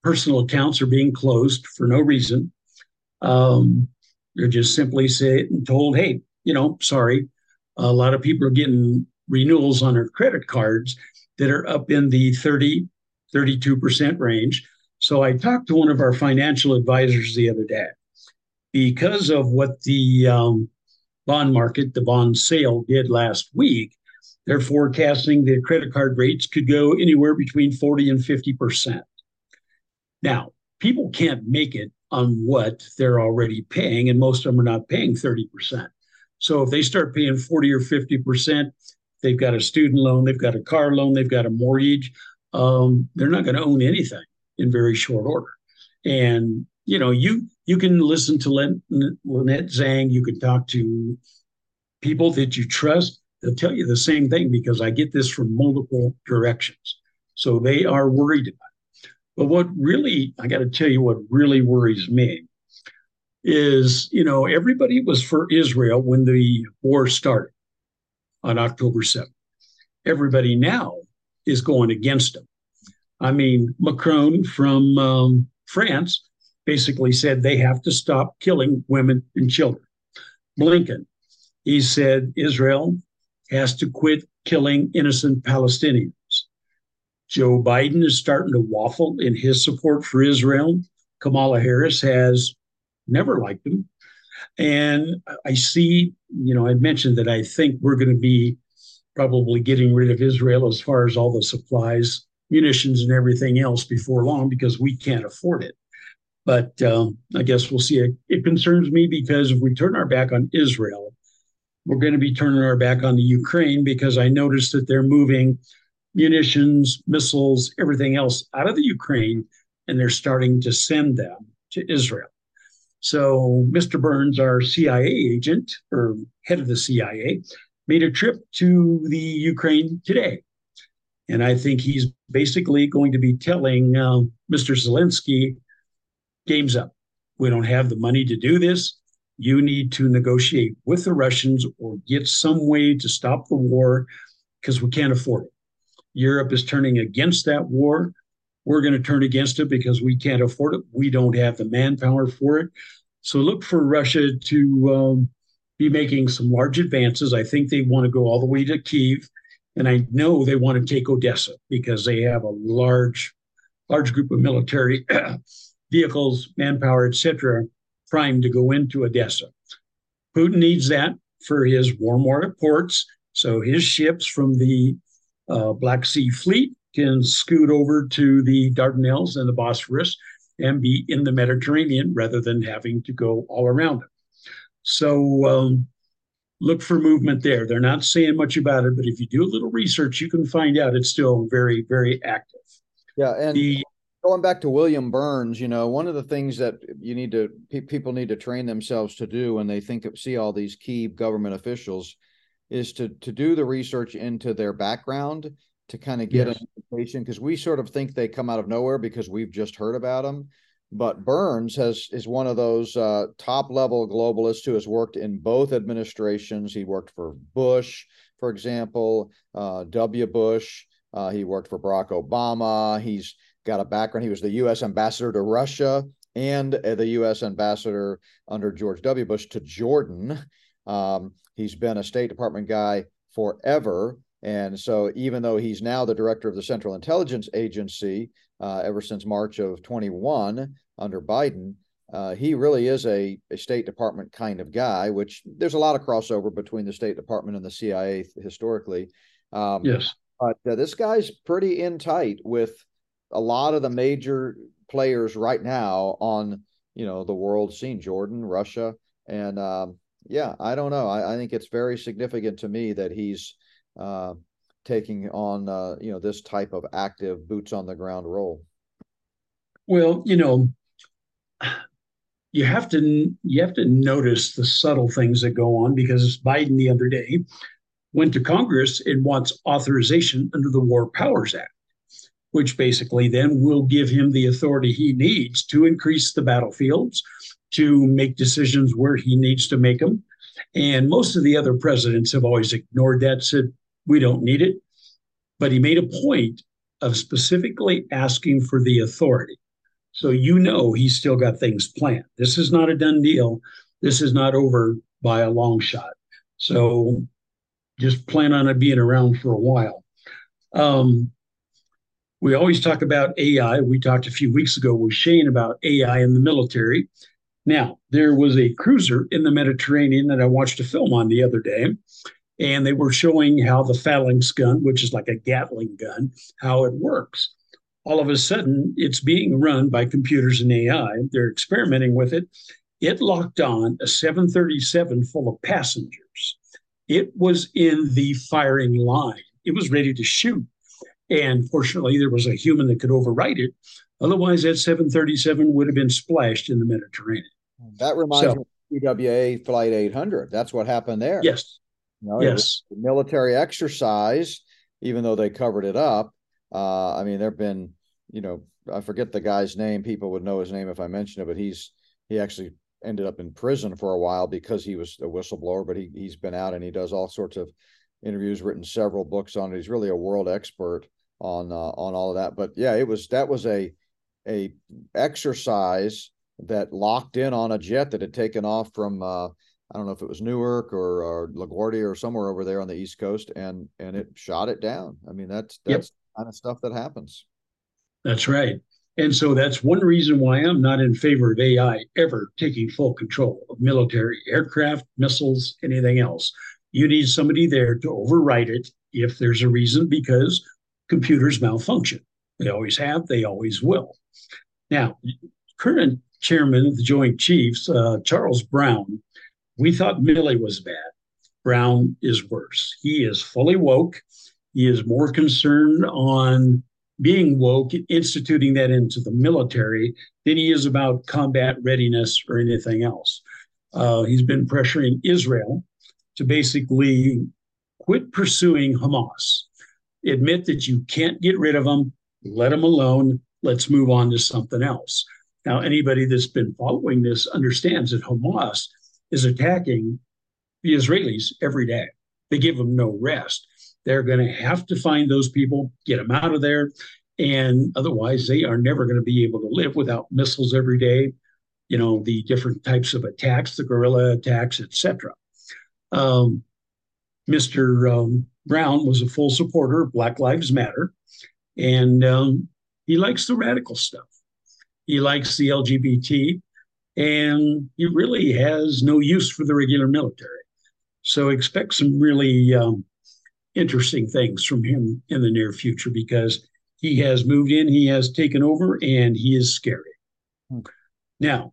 personal accounts are being closed for no reason. Um, they're just simply say, told, hey, you know, sorry. A lot of people are getting renewals on their credit cards that are up in the thirty, thirty-two percent range. So I talked to one of our financial advisors the other day. Because of what the um, bond market, the bond sale did last week, they're forecasting that credit card rates could go anywhere between forty and fifty percent. Now, people can't make it on what they're already paying, and most of them are not paying thirty percent. So if they start paying forty or fifty percent, they've got a student loan, they've got a car loan, they've got a mortgage, um, they're not going to own anything in very short order. And, you know, you you can listen to Lynette, Lynette Zhang, you can talk to people that you trust, they'll tell you the same thing, because I get this from multiple directions. So they are worried about it. But what really, I got to tell you what really worries me is, you know, everybody was for Israel when the war started on October seventh. Everybody now is going against them. I mean, Macron from um, France basically said they have to stop killing women and children. Blinken, he said Israel has to quit killing innocent Palestinians. Joe Biden is starting to waffle in his support for Israel. Kamala Harris has never liked him. And I see, you know, I mentioned that I think we're going to be probably getting rid of Israel as far as all the supplies, munitions, and everything else before long, because we can't afford it. But um, I guess we'll see. It, it concerns me, because if we turn our back on Israel, we're going to be turning our back on the Ukraine, because I noticed that they're moving munitions, missiles, everything else out of the Ukraine, and they're starting to send them to Israel. So Mister Burns, our C I A agent, or head of the C I A, made a trip to the Ukraine today. And I think he's basically going to be telling uh, Mister Zelensky, game's up. We don't have the money to do this. You need to negotiate with the Russians or get some way to stop the war, because we can't afford it. Europe is turning against that war. We're going to turn against it because we can't afford it. We don't have the manpower for it. So look for Russia to um, be making some large advances. I think they want to go all the way to Kyiv And I know they want to take Odessa because they have a large, large group of military vehicles, manpower, et cetera, primed to go into Odessa. Putin needs that for his warm water ports. So his ships from the uh, Black Sea Fleet can scoot over to the Dardanelles and the Bosphorus and be in the Mediterranean rather than having to go all around it. So um, look for movement there. They're not saying much about it, but if you do a little research, you can find out it's still very, very active. Yeah, and the, going back to William Burns, you know, one of the things that you need to pe- people need to train themselves to do when they think of, see all these key government officials is to to do the research into their background to kind of get yes. an indication, because we sort of think they come out of nowhere because we've just heard about them. But Burns has is one of those uh, top-level globalists who has worked in both administrations. He worked for Bush, for example, uh, W. Bush. Uh, he worked for Barack Obama. He's got a background. He was the U S ambassador to Russia and the U S ambassador under George W. Bush to Jordan. Um, he's been a State Department guy forever. And so even though he's now the director of the Central Intelligence Agency uh, ever since March of twenty-one under Biden, uh, he really is a, a State Department kind of guy, which there's a lot of crossover between the State Department and the C I A historically. Um, yes. But uh, this guy's pretty in tight with a lot of the major players right now on, you know, the world scene, Jordan, Russia. And um, yeah, I don't know. I, I think it's very significant to me that he's uh taking on uh you know this type of active boots on the ground role. Well, you know, you have to you have to notice the subtle things that go on, because Biden the other day went to Congress and wants authorization under the War Powers Act, which basically then will give him the authority he needs to increase the battlefields, to make decisions where he needs to make them. And most of the other presidents have always ignored that, said, we don't need it. But he made a point of specifically asking for the authority. So you know he's still got things planned. This is not a done deal. This is not over by a long shot. So just plan on it being around for a while. Um, we always talk about A I. We talked a few weeks ago with Shane about A I in the military. Now, there was a cruiser in the Mediterranean that I watched a film on the other day, and they were showing how the phalanx gun, which is like a Gatling gun, how it works. All of a sudden, it's being run by computers and A I. They're experimenting with it. It locked on a seven thirty-seven full of passengers. It was in the firing line. It was ready to shoot. And fortunately, there was a human that could override it. Otherwise, that seven thirty-seven would have been splashed in the Mediterranean. That reminds so, me of T W A Flight eight hundred. That's what happened there. Yes. You know, yes. It was a military exercise, even though they covered it up. Uh, I mean, there have been, you know, I forget the guy's name. People would know his name if I mentioned it, but he's he actually ended up in prison for a while because he was a whistleblower, but he, he's been out and he does all sorts of interviews, written several books on it. He's really a world expert on uh, on all of that. But yeah, it was that was a a exercise that locked in on a jet that had taken off from, uh, I don't know if it was Newark or, or LaGuardia or somewhere over there on the East Coast, and and it shot it down. I mean, that's, that's yep. the kind of stuff that happens. That's right. And so that's one reason why I'm not in favor of A I ever taking full control of military aircraft, missiles, anything else. You need somebody there to override it if there's a reason, because computers malfunction. They always have. They always will. Now, current chairman of the Joint Chiefs, uh, Charles Brown, we thought Milley was bad. Brown is worse. He is fully woke. He is more concerned on being woke and instituting that into the military than he is about combat readiness or anything else. Uh, he's been pressuring Israel to basically quit pursuing Hamas. Admit that you can't get rid of them. Let them alone. Let's move on to something else. Now, anybody that's been following this understands that Hamas is attacking the Israelis every day. They give them no rest. They're going to have to find those people, get them out of there, and otherwise they are never going to be able to live without missiles every day, you know, the different types of attacks, the guerrilla attacks, et cetera. Um, Mister Um, Brown was a full supporter of Black Lives Matter, and um, he likes the radical stuff. He likes the L G B T, and he really has no use for the regular military. So expect some really um, interesting things from him in the near future, because he has moved in, he has taken over, and he is scary. Okay. Now,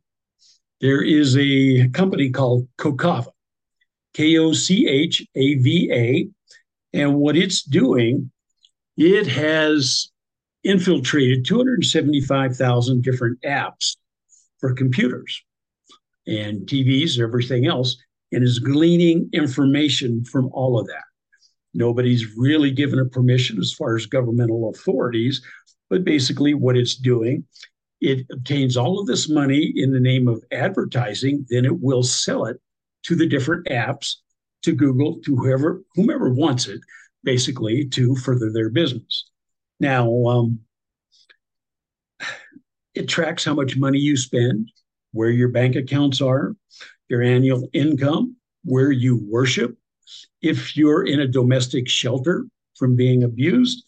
there is a company called Kokava, K O C H A V A, and what it's doing, it has infiltrated two hundred seventy-five thousand different apps for computers and T Vs and everything else, and is gleaning information from all of that. Nobody's really given it permission as far as governmental authorities, but basically what it's doing, it obtains all of this money in the name of advertising, then it will sell it to the different apps, to Google, to whoever, whomever wants it, basically, to further their business. Now, um, it tracks how much money you spend, where your bank accounts are, your annual income, where you worship, if you're in a domestic shelter from being abused.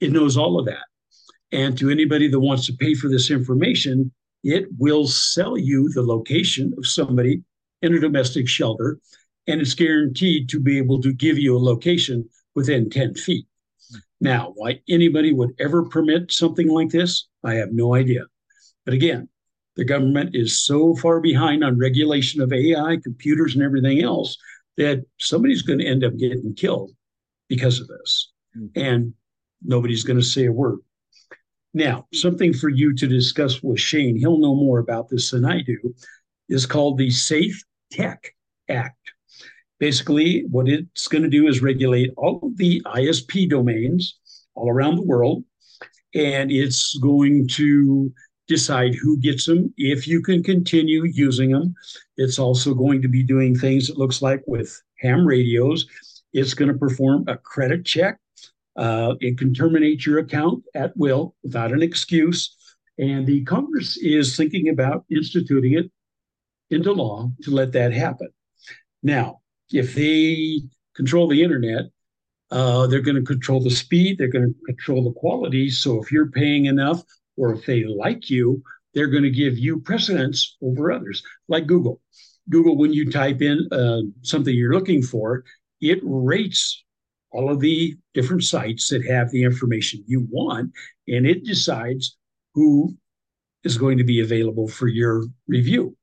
It knows all of that. And to anybody that wants to pay for this information, it will sell you the location of somebody in a domestic shelter, and it's guaranteed to be able to give you a location within ten feet. Now, why anybody would ever permit something like this, I have no idea. But again, the government is so far behind on regulation of A I, computers, and everything else that somebody's going to end up getting killed because of this, and nobody's going to say a word. Now, something for you to discuss with Shane, he'll know more about this than I do, is called the Safe Tech Act. Basically, what it's going to do is regulate all of the I S P domains all around the world, and it's going to decide who gets them, if you can continue using them. It's also going to be doing things, it looks like, with ham radios. It's going to perform a credit check. Uh, it can terminate your account at will without an excuse. And the Congress is thinking about instituting it into law to let that happen. Now, if they control the internet, uh, they're going to control the speed, they're going to control the quality. So if you're paying enough, or if they like you, they're going to give you precedence over others, like Google. Google, when you type in uh, something you're looking for, it rates all of the different sites that have the information you want, and it decides who is going to be available for your review.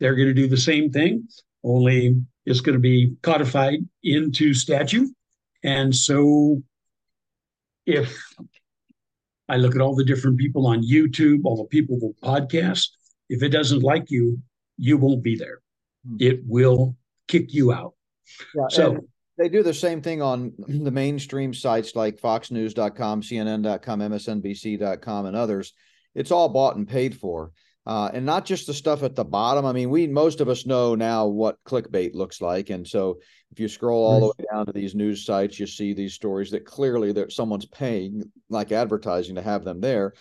They're going to do the same thing, only it's going to be codified into statute. And so if I look at all the different people on YouTube, all the people that podcast, if it doesn't like you, you won't be there. It will kick you out. Right. So and they do the same thing on the mainstream sites like fox news dot com, C N N dot com, M S N B C dot com, and others. It's all bought and paid for. Uh, and not just the stuff at the bottom. I mean, we most of us know now what clickbait looks like. And so if you scroll all the way down to these news sites, you see these stories that clearly that someone's paying, like advertising, to have them there.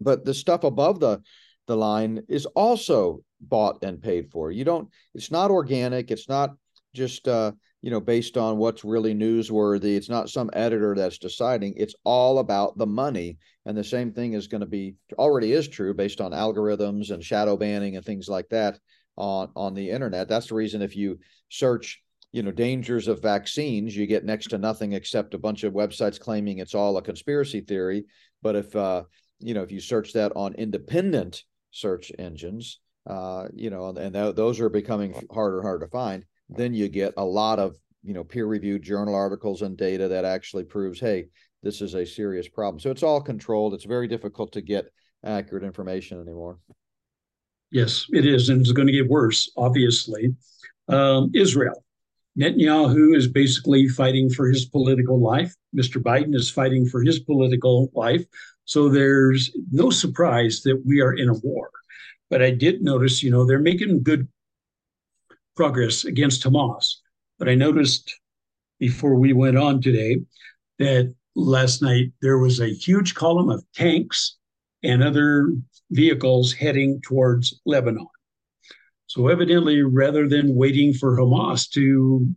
But the stuff above the, the line is also bought and paid for. You don't, it's not organic. It's not just, uh, you know, based on what's really newsworthy. It's not some editor that's deciding. It's all about the money. And the same thing is going to be, already is true based on algorithms and shadow banning and things like that on, on the internet. That's the reason if you search, you know, dangers of vaccines, you get next to nothing except a bunch of websites claiming it's all a conspiracy theory. But if, uh, you know, if you search that on independent search engines, uh, you know, and th- those are becoming harder and harder to find, then you get a lot of, you know, peer-reviewed journal articles and data that actually proves, hey, this is a serious problem. So it's all controlled. It's very difficult to get accurate information anymore. Yes, it is. And it's going to get worse, obviously. Um, Israel. Netanyahu is basically fighting for his political life. Mister Biden is fighting for his political life. So there's no surprise that we are in a war. But I did notice, you know, they're making good progress against Hamas. But I noticed before we went on today that last night there was a huge column of tanks and other vehicles heading towards Lebanon. So evidently, rather than waiting for Hamas to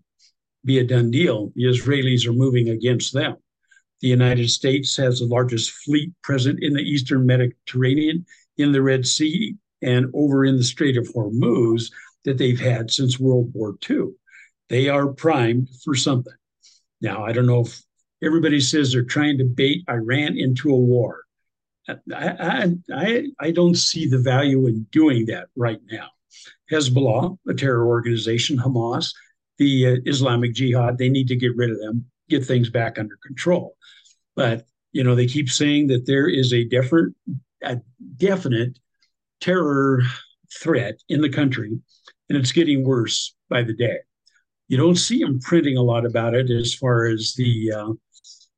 be a done deal. The Israelis are moving against them. The United States has the largest fleet present in the Eastern Mediterranean, in the Red Sea, and over in the Strait of Hormuz that they've had since World War Two. They are primed for something. Now, I don't know if everybody says they're trying to bait Iran into a war. I, I, I, I don't see the value in doing that right now. Hezbollah, a terror organization, Hamas, the uh, Islamic Jihad, they need to get rid of them, get things back under control. But, you know, they keep saying that there is a different, a definite terror threat in the country, and it's getting worse by the day. You don't see them printing a lot about it as far as the uh,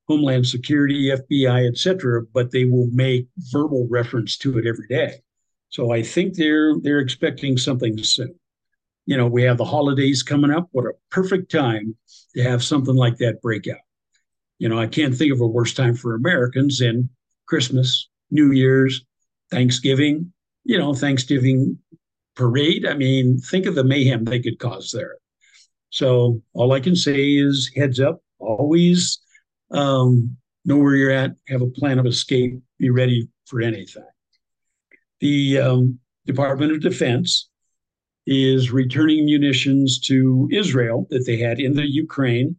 Homeland Security, F B I, et cetera, but they will make verbal reference to it every day. So I think they're they're expecting something soon. You know, we have the holidays coming up. What a perfect time to have something like that break out. You know, I can't think of a worse time for Americans than Christmas, New Year's, Thanksgiving, you know, Thanksgiving parade. I mean, think of the mayhem they could cause there. So all I can say is heads up, always um, know where you're at, have a plan of escape, be ready for anything. The um, Department of Defense is returning munitions to Israel that they had in the Ukraine.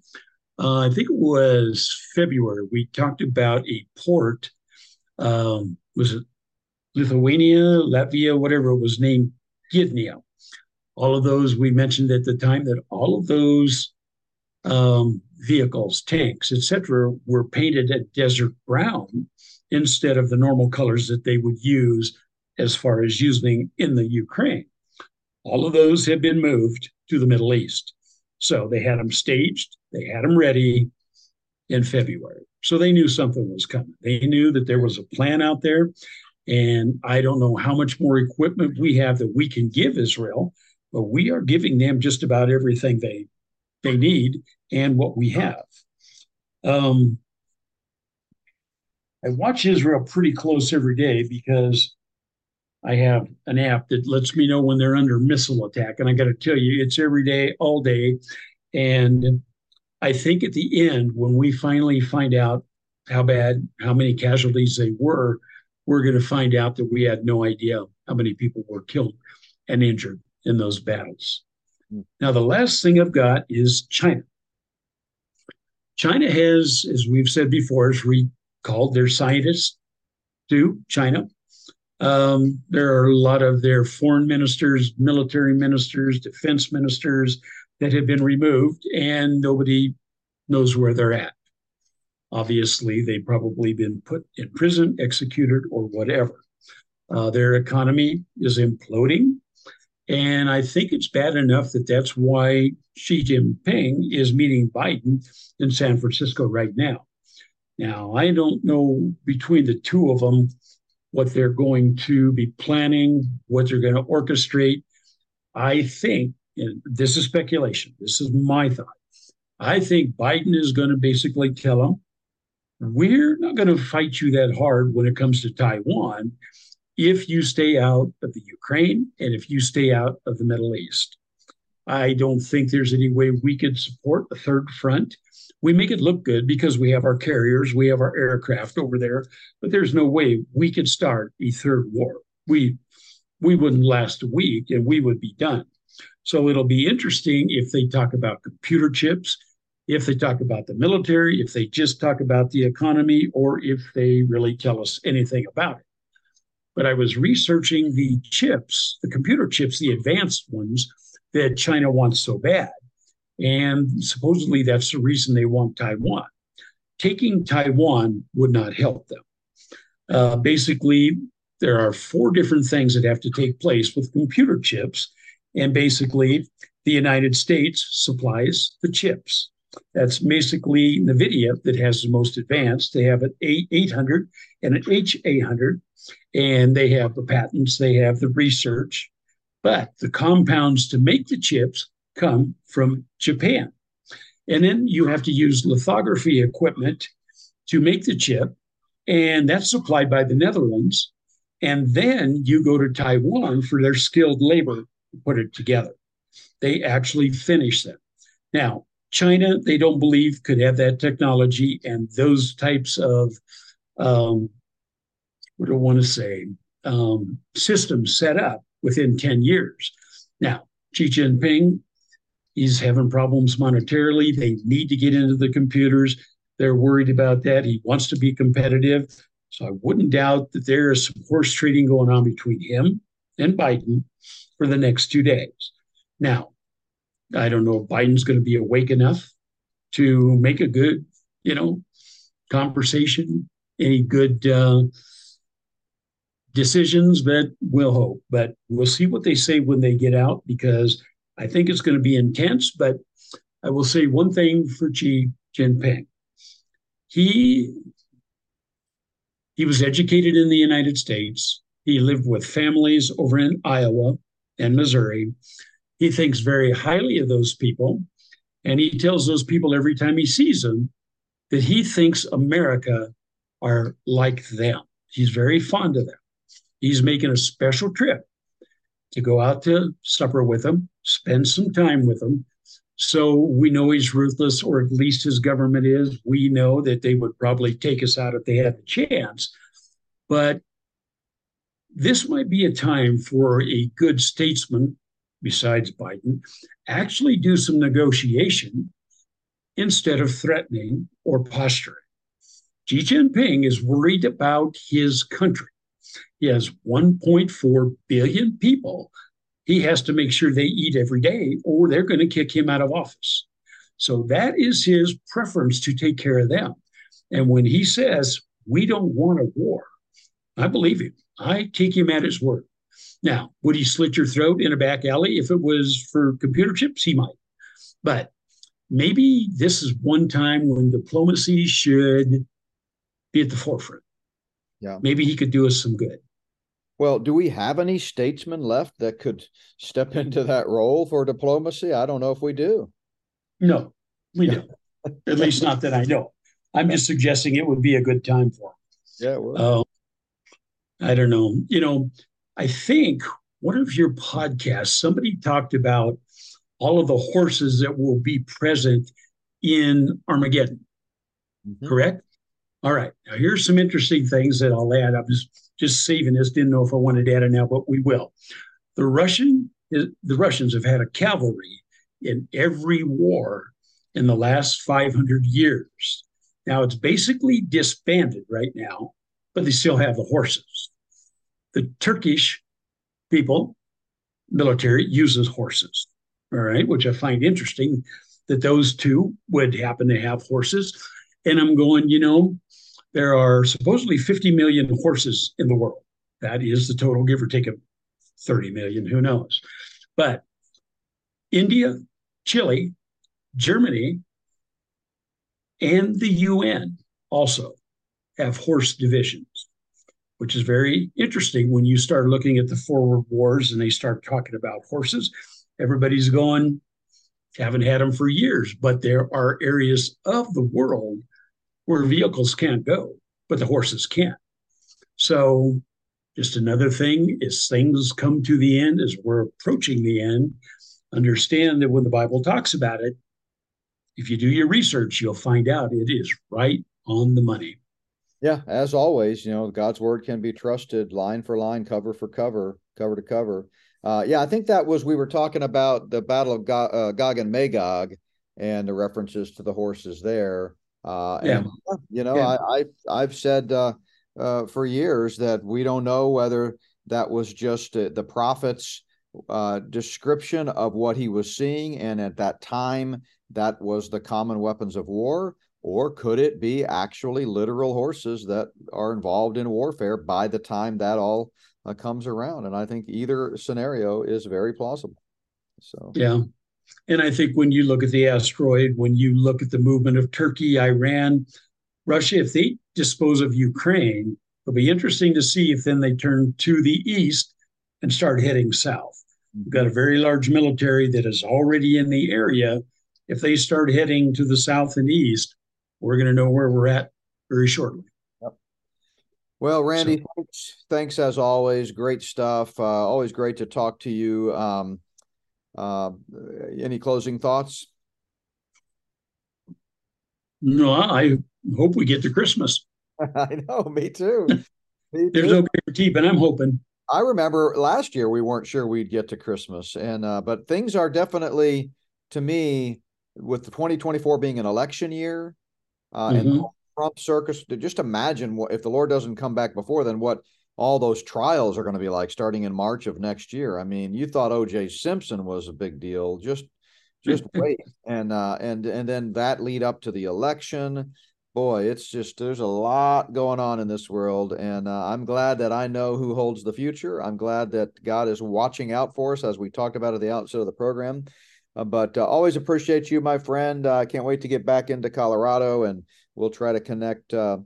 Uh, I think it was February. We talked about a port, um, was it Lithuania, Latvia, whatever it was named, Gdynia. All of those, we mentioned at the time that all of those um, vehicles, tanks, et cetera, were painted a desert brown instead of the normal colors that they would use as far as using in the Ukraine. All of those have been moved to the Middle East. So they had them staged, they had them ready in February. So they knew something was coming. They knew that there was a plan out there, and I don't know how much more equipment we have that we can give Israel, but we are giving them just about everything they they need and what we have. Um, I watch Israel pretty close every day because I have an app that lets me know when they're under missile attack. And I got to tell you, it's every day, all day. And I think at the end, when we finally find out how bad, how many casualties they were, we're going to find out that we had no idea how many people were killed and injured in those battles. Now, the last thing I've got is China. China has, as we've said before, has recalled their scientists to China. Um, there are a lot of their foreign ministers, military ministers, defense ministers that have been removed, and nobody knows where they're at. Obviously, they've probably been put in prison, executed, or whatever. Uh, their economy is imploding, and I think it's bad enough that that's why Xi Jinping is meeting Biden in San Francisco right now. Now, I don't know between the two of them what they're going to be planning, what they're going to orchestrate. I think, and this is speculation, this is my thought, I think Biden is going to basically tell them, we're not going to fight you that hard when it comes to Taiwan if you stay out of the Ukraine and if you stay out of the Middle East. I don't think there's any way we could support a third front. We make it look good because we have our carriers, we have our aircraft over there, but there's no way we could start a third war. We we wouldn't last a week and we would be done. So it'll be interesting if they talk about computer chips, if they talk about the military, if they just talk about the economy, or if they really tell us anything about it. But I was researching the chips, the computer chips, the advanced ones that China wants so bad. And supposedly that's the reason they want Taiwan. Taking Taiwan would not help them. Uh, basically, there are four different things that have to take place with computer chips. And basically, the United States supplies the chips. That's basically NVIDIA that has the most advanced. They have an A eight hundred and an H eight hundred, and they have the patents, they have the research. But the compounds to make the chips come from Japan. And then you have to use lithography equipment to make the chip, and that's supplied by the Netherlands. And then you go to Taiwan for their skilled labor to put it together. They actually finish them. Now, China, they don't believe could have that technology and those types of, um, what do I want to say, um, systems set up within ten years. Now, Xi Jinping, he's having problems monetarily. They need to get into the computers. They're worried about that. He wants to be competitive. So I wouldn't doubt that there is some horse trading going on between him and Biden for the next two days. Now, I don't know if Biden's going to be awake enough to make a good, you know, conversation, any good uh, decisions, but we'll hope. But we'll see what they say when they get out, because I think it's going to be intense. But I will say one thing for Xi Jinping. He, he was educated in the United States. He lived with families over in Iowa and Missouri. He thinks very highly of those people, and he tells those people every time he sees them that he thinks America are like them. He's very fond of them. He's making a special trip to go out to supper with them, spend some time with them. So we know he's ruthless, or at least his government is. We know that they would probably take us out if they had the chance. But this might be a time for a good statesman, besides Biden, actually do some negotiation instead of threatening or posturing. Xi Jinping is worried about his country. He has one point four billion people. He has to make sure they eat every day, or they're going to kick him out of office. So that is his preference, to take care of them. And when he says, we don't want a war, I believe him. I take him at his word. Now, would he slit your throat in a back alley if it was for computer chips? He might. But maybe this is one time when diplomacy should be at the forefront. Yeah. Maybe he could do us some good. Well, do we have any statesmen left that could step into that role for diplomacy? I don't know if we do. No, we don't. At least not that I know. I'm just suggesting it would be a good time for him. Yeah, it would. Uh, I don't know. You know, I think one of your podcasts, somebody talked about all of the horses that will be present in Armageddon, mm-hmm. correct? All right. Now, here's some interesting things that I'll add. I was just saving this. Didn't know if I wanted to add it now, but we will. The Russian, the Russians have had a cavalry in every war in the last five hundred years. Now, it's basically disbanded right now, but they still have the horses. The Turkish people, military, uses horses, all right, which I find interesting that those two would happen to have horses. And I'm going, you know, there are supposedly fifty million horses in the world. That is the total, give or take of thirty million, who knows. But India, Chile, Germany, and the U N also have horse divisions, which is very interesting when you start looking at the forward wars and they start talking about horses. Everybody's going, haven't had them for years, but there are areas of the world where vehicles can't go, but the horses can. So just another thing, as things come to the end, as we're approaching the end, understand that when the Bible talks about it, if you do your research, you'll find out it is right on the money. Yeah, as always, you know, God's word can be trusted line for line, cover for cover, cover to cover. Uh, yeah, I think that was, we were talking about the Battle of Gog, uh, Gog and Magog and the references to the horses there. Uh, yeah. And, you know, yeah. I, I, I've said uh, uh, for years that we don't know whether that was just uh, the prophet's uh, description of what he was seeing. And at that time, that was the common weapons of war. Or could it be actually literal horses that are involved in warfare by the time that all uh, comes around? And I think either scenario is very plausible. So yeah. And I think when you look at the asteroid, when you look at the movement of Turkey, Iran, Russia, if they dispose of Ukraine, it'll be interesting to see if then they turn to the east and start heading south. We've got a very large military that is already in the area. If they start heading to the south and east, we're going to know where we're at very shortly. Yep. Well, Randy, so. thanks, thanks as always. Great stuff. Uh, always great to talk to you. Um, uh, any closing thoughts? No, I hope we get to Christmas. I know, me too. Me There's too. no greater tea, but I'm hoping. I remember last year we weren't sure we'd get to Christmas, and uh, but things are definitely, to me, with the twenty twenty-four being an election year, uh, mm-hmm. and the Trump circus. Just imagine what if the Lord doesn't come back before then. What all those trials are going to be like starting in March of next year. I mean, you thought O J Simpson was a big deal. Just, just wait, and uh, and and then that lead up to the election. Boy, it's just, there's a lot going on in this world, and uh, I'm glad that I know who holds the future. I'm glad that God is watching out for us, as we talked about at the outset of the program. Uh, but uh, always appreciate you, my friend. I uh, can't wait to get back into Colorado, and we'll try to connect, uh,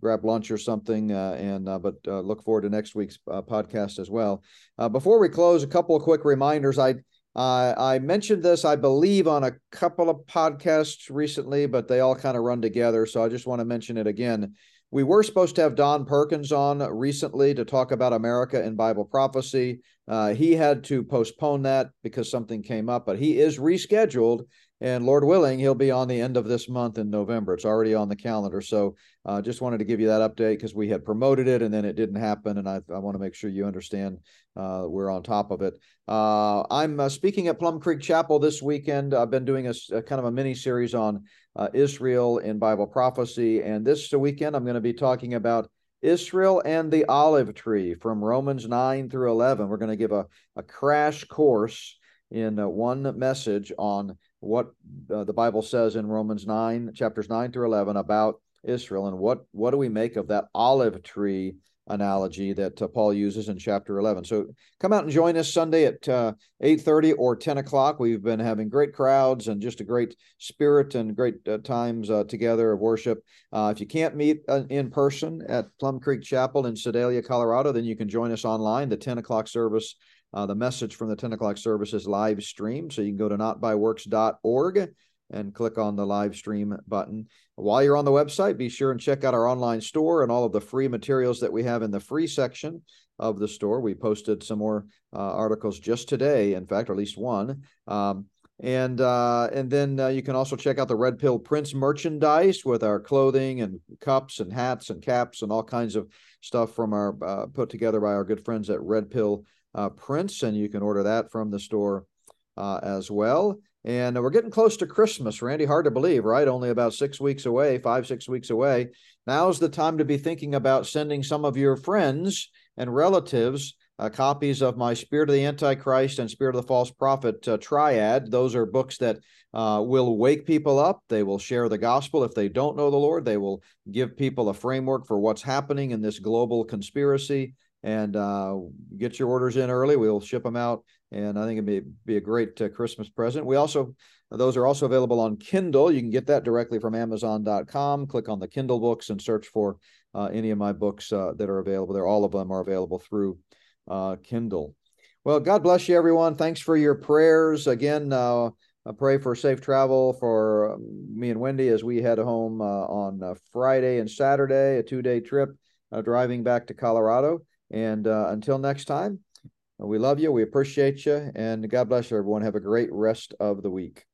grab lunch or something, uh, and uh, but uh, look forward to next week's uh, podcast as well. Uh, before we close, a couple of quick reminders. I Uh, I mentioned this, I believe, on a couple of podcasts recently, but they all kind of run together, so I just want to mention it again. We were supposed to have Don Perkins on recently to talk about America and Bible prophecy. Uh, he had to postpone that because something came up, but he is rescheduled, and Lord willing, he'll be on the end of this month in November. It's already on the calendar, so I uh, just wanted to give you that update because we had promoted it, and then it didn't happen, and I, I want to make sure you understand uh, we're on top of it. Uh, I'm uh, speaking at Plum Creek Chapel this weekend. I've been doing a, a kind of a mini-series on uh, Israel in Bible prophecy, and this weekend I'm going to be talking about Israel and the olive tree from Romans nine through eleven. We're going to give a, a crash course in uh, one message on what uh, the Bible says in Romans nine, chapters nine through eleven about Israel, and what, what do we make of that olive tree analogy that uh, Paul uses in chapter eleven. So come out and join us Sunday at uh, eight thirty or ten o'clock. We've been having great crowds and just a great spirit and great uh, times uh, together of worship. Uh, if you can't meet uh, in person at Plum Creek Chapel in Sedalia, Colorado, then you can join us online. The ten o'clock service, uh, the message from the ten o'clock service is live streamed, so you can go to not by works dot org and click on the live stream button. While you're on the website, be sure and check out our online store and all of the free materials that we have in the free section of the store. We posted some more uh, articles just today, in fact, or at least one. Um, and uh, and then uh, you can also check out the Red Pill Prince merchandise with our clothing and cups and hats and caps and all kinds of stuff from our uh, put together by our good friends at Red Pill uh, Prince, and you can order that from the store uh, as well. And we're getting close to Christmas, Randy. Hard to believe, right? Only about six weeks away, five, six weeks away. Now's the time to be thinking about sending some of your friends and relatives uh, copies of my Spirit of the Antichrist and Spirit of the False Prophet uh, triad. Those are books that uh, will wake people up. They will share the gospel. If they don't know the Lord, they will give people a framework for what's happening in this global conspiracy. And uh, get your orders in early. We'll ship them out. And I think it'd be, be a great uh, Christmas present. We also, those are also available on Kindle. You can get that directly from amazon dot com. Click on the Kindle books and search for uh, any of my books uh, that are available there. All of them are available through uh, Kindle. Well, God bless you, everyone. Thanks for your prayers. Again, uh, I pray for safe travel for me and Wendy as we head home uh, on uh, Friday and Saturday, a two-day trip uh, driving back to Colorado. And uh, until next time, we love you. We appreciate you. And God bless you, everyone. Have a great rest of the week.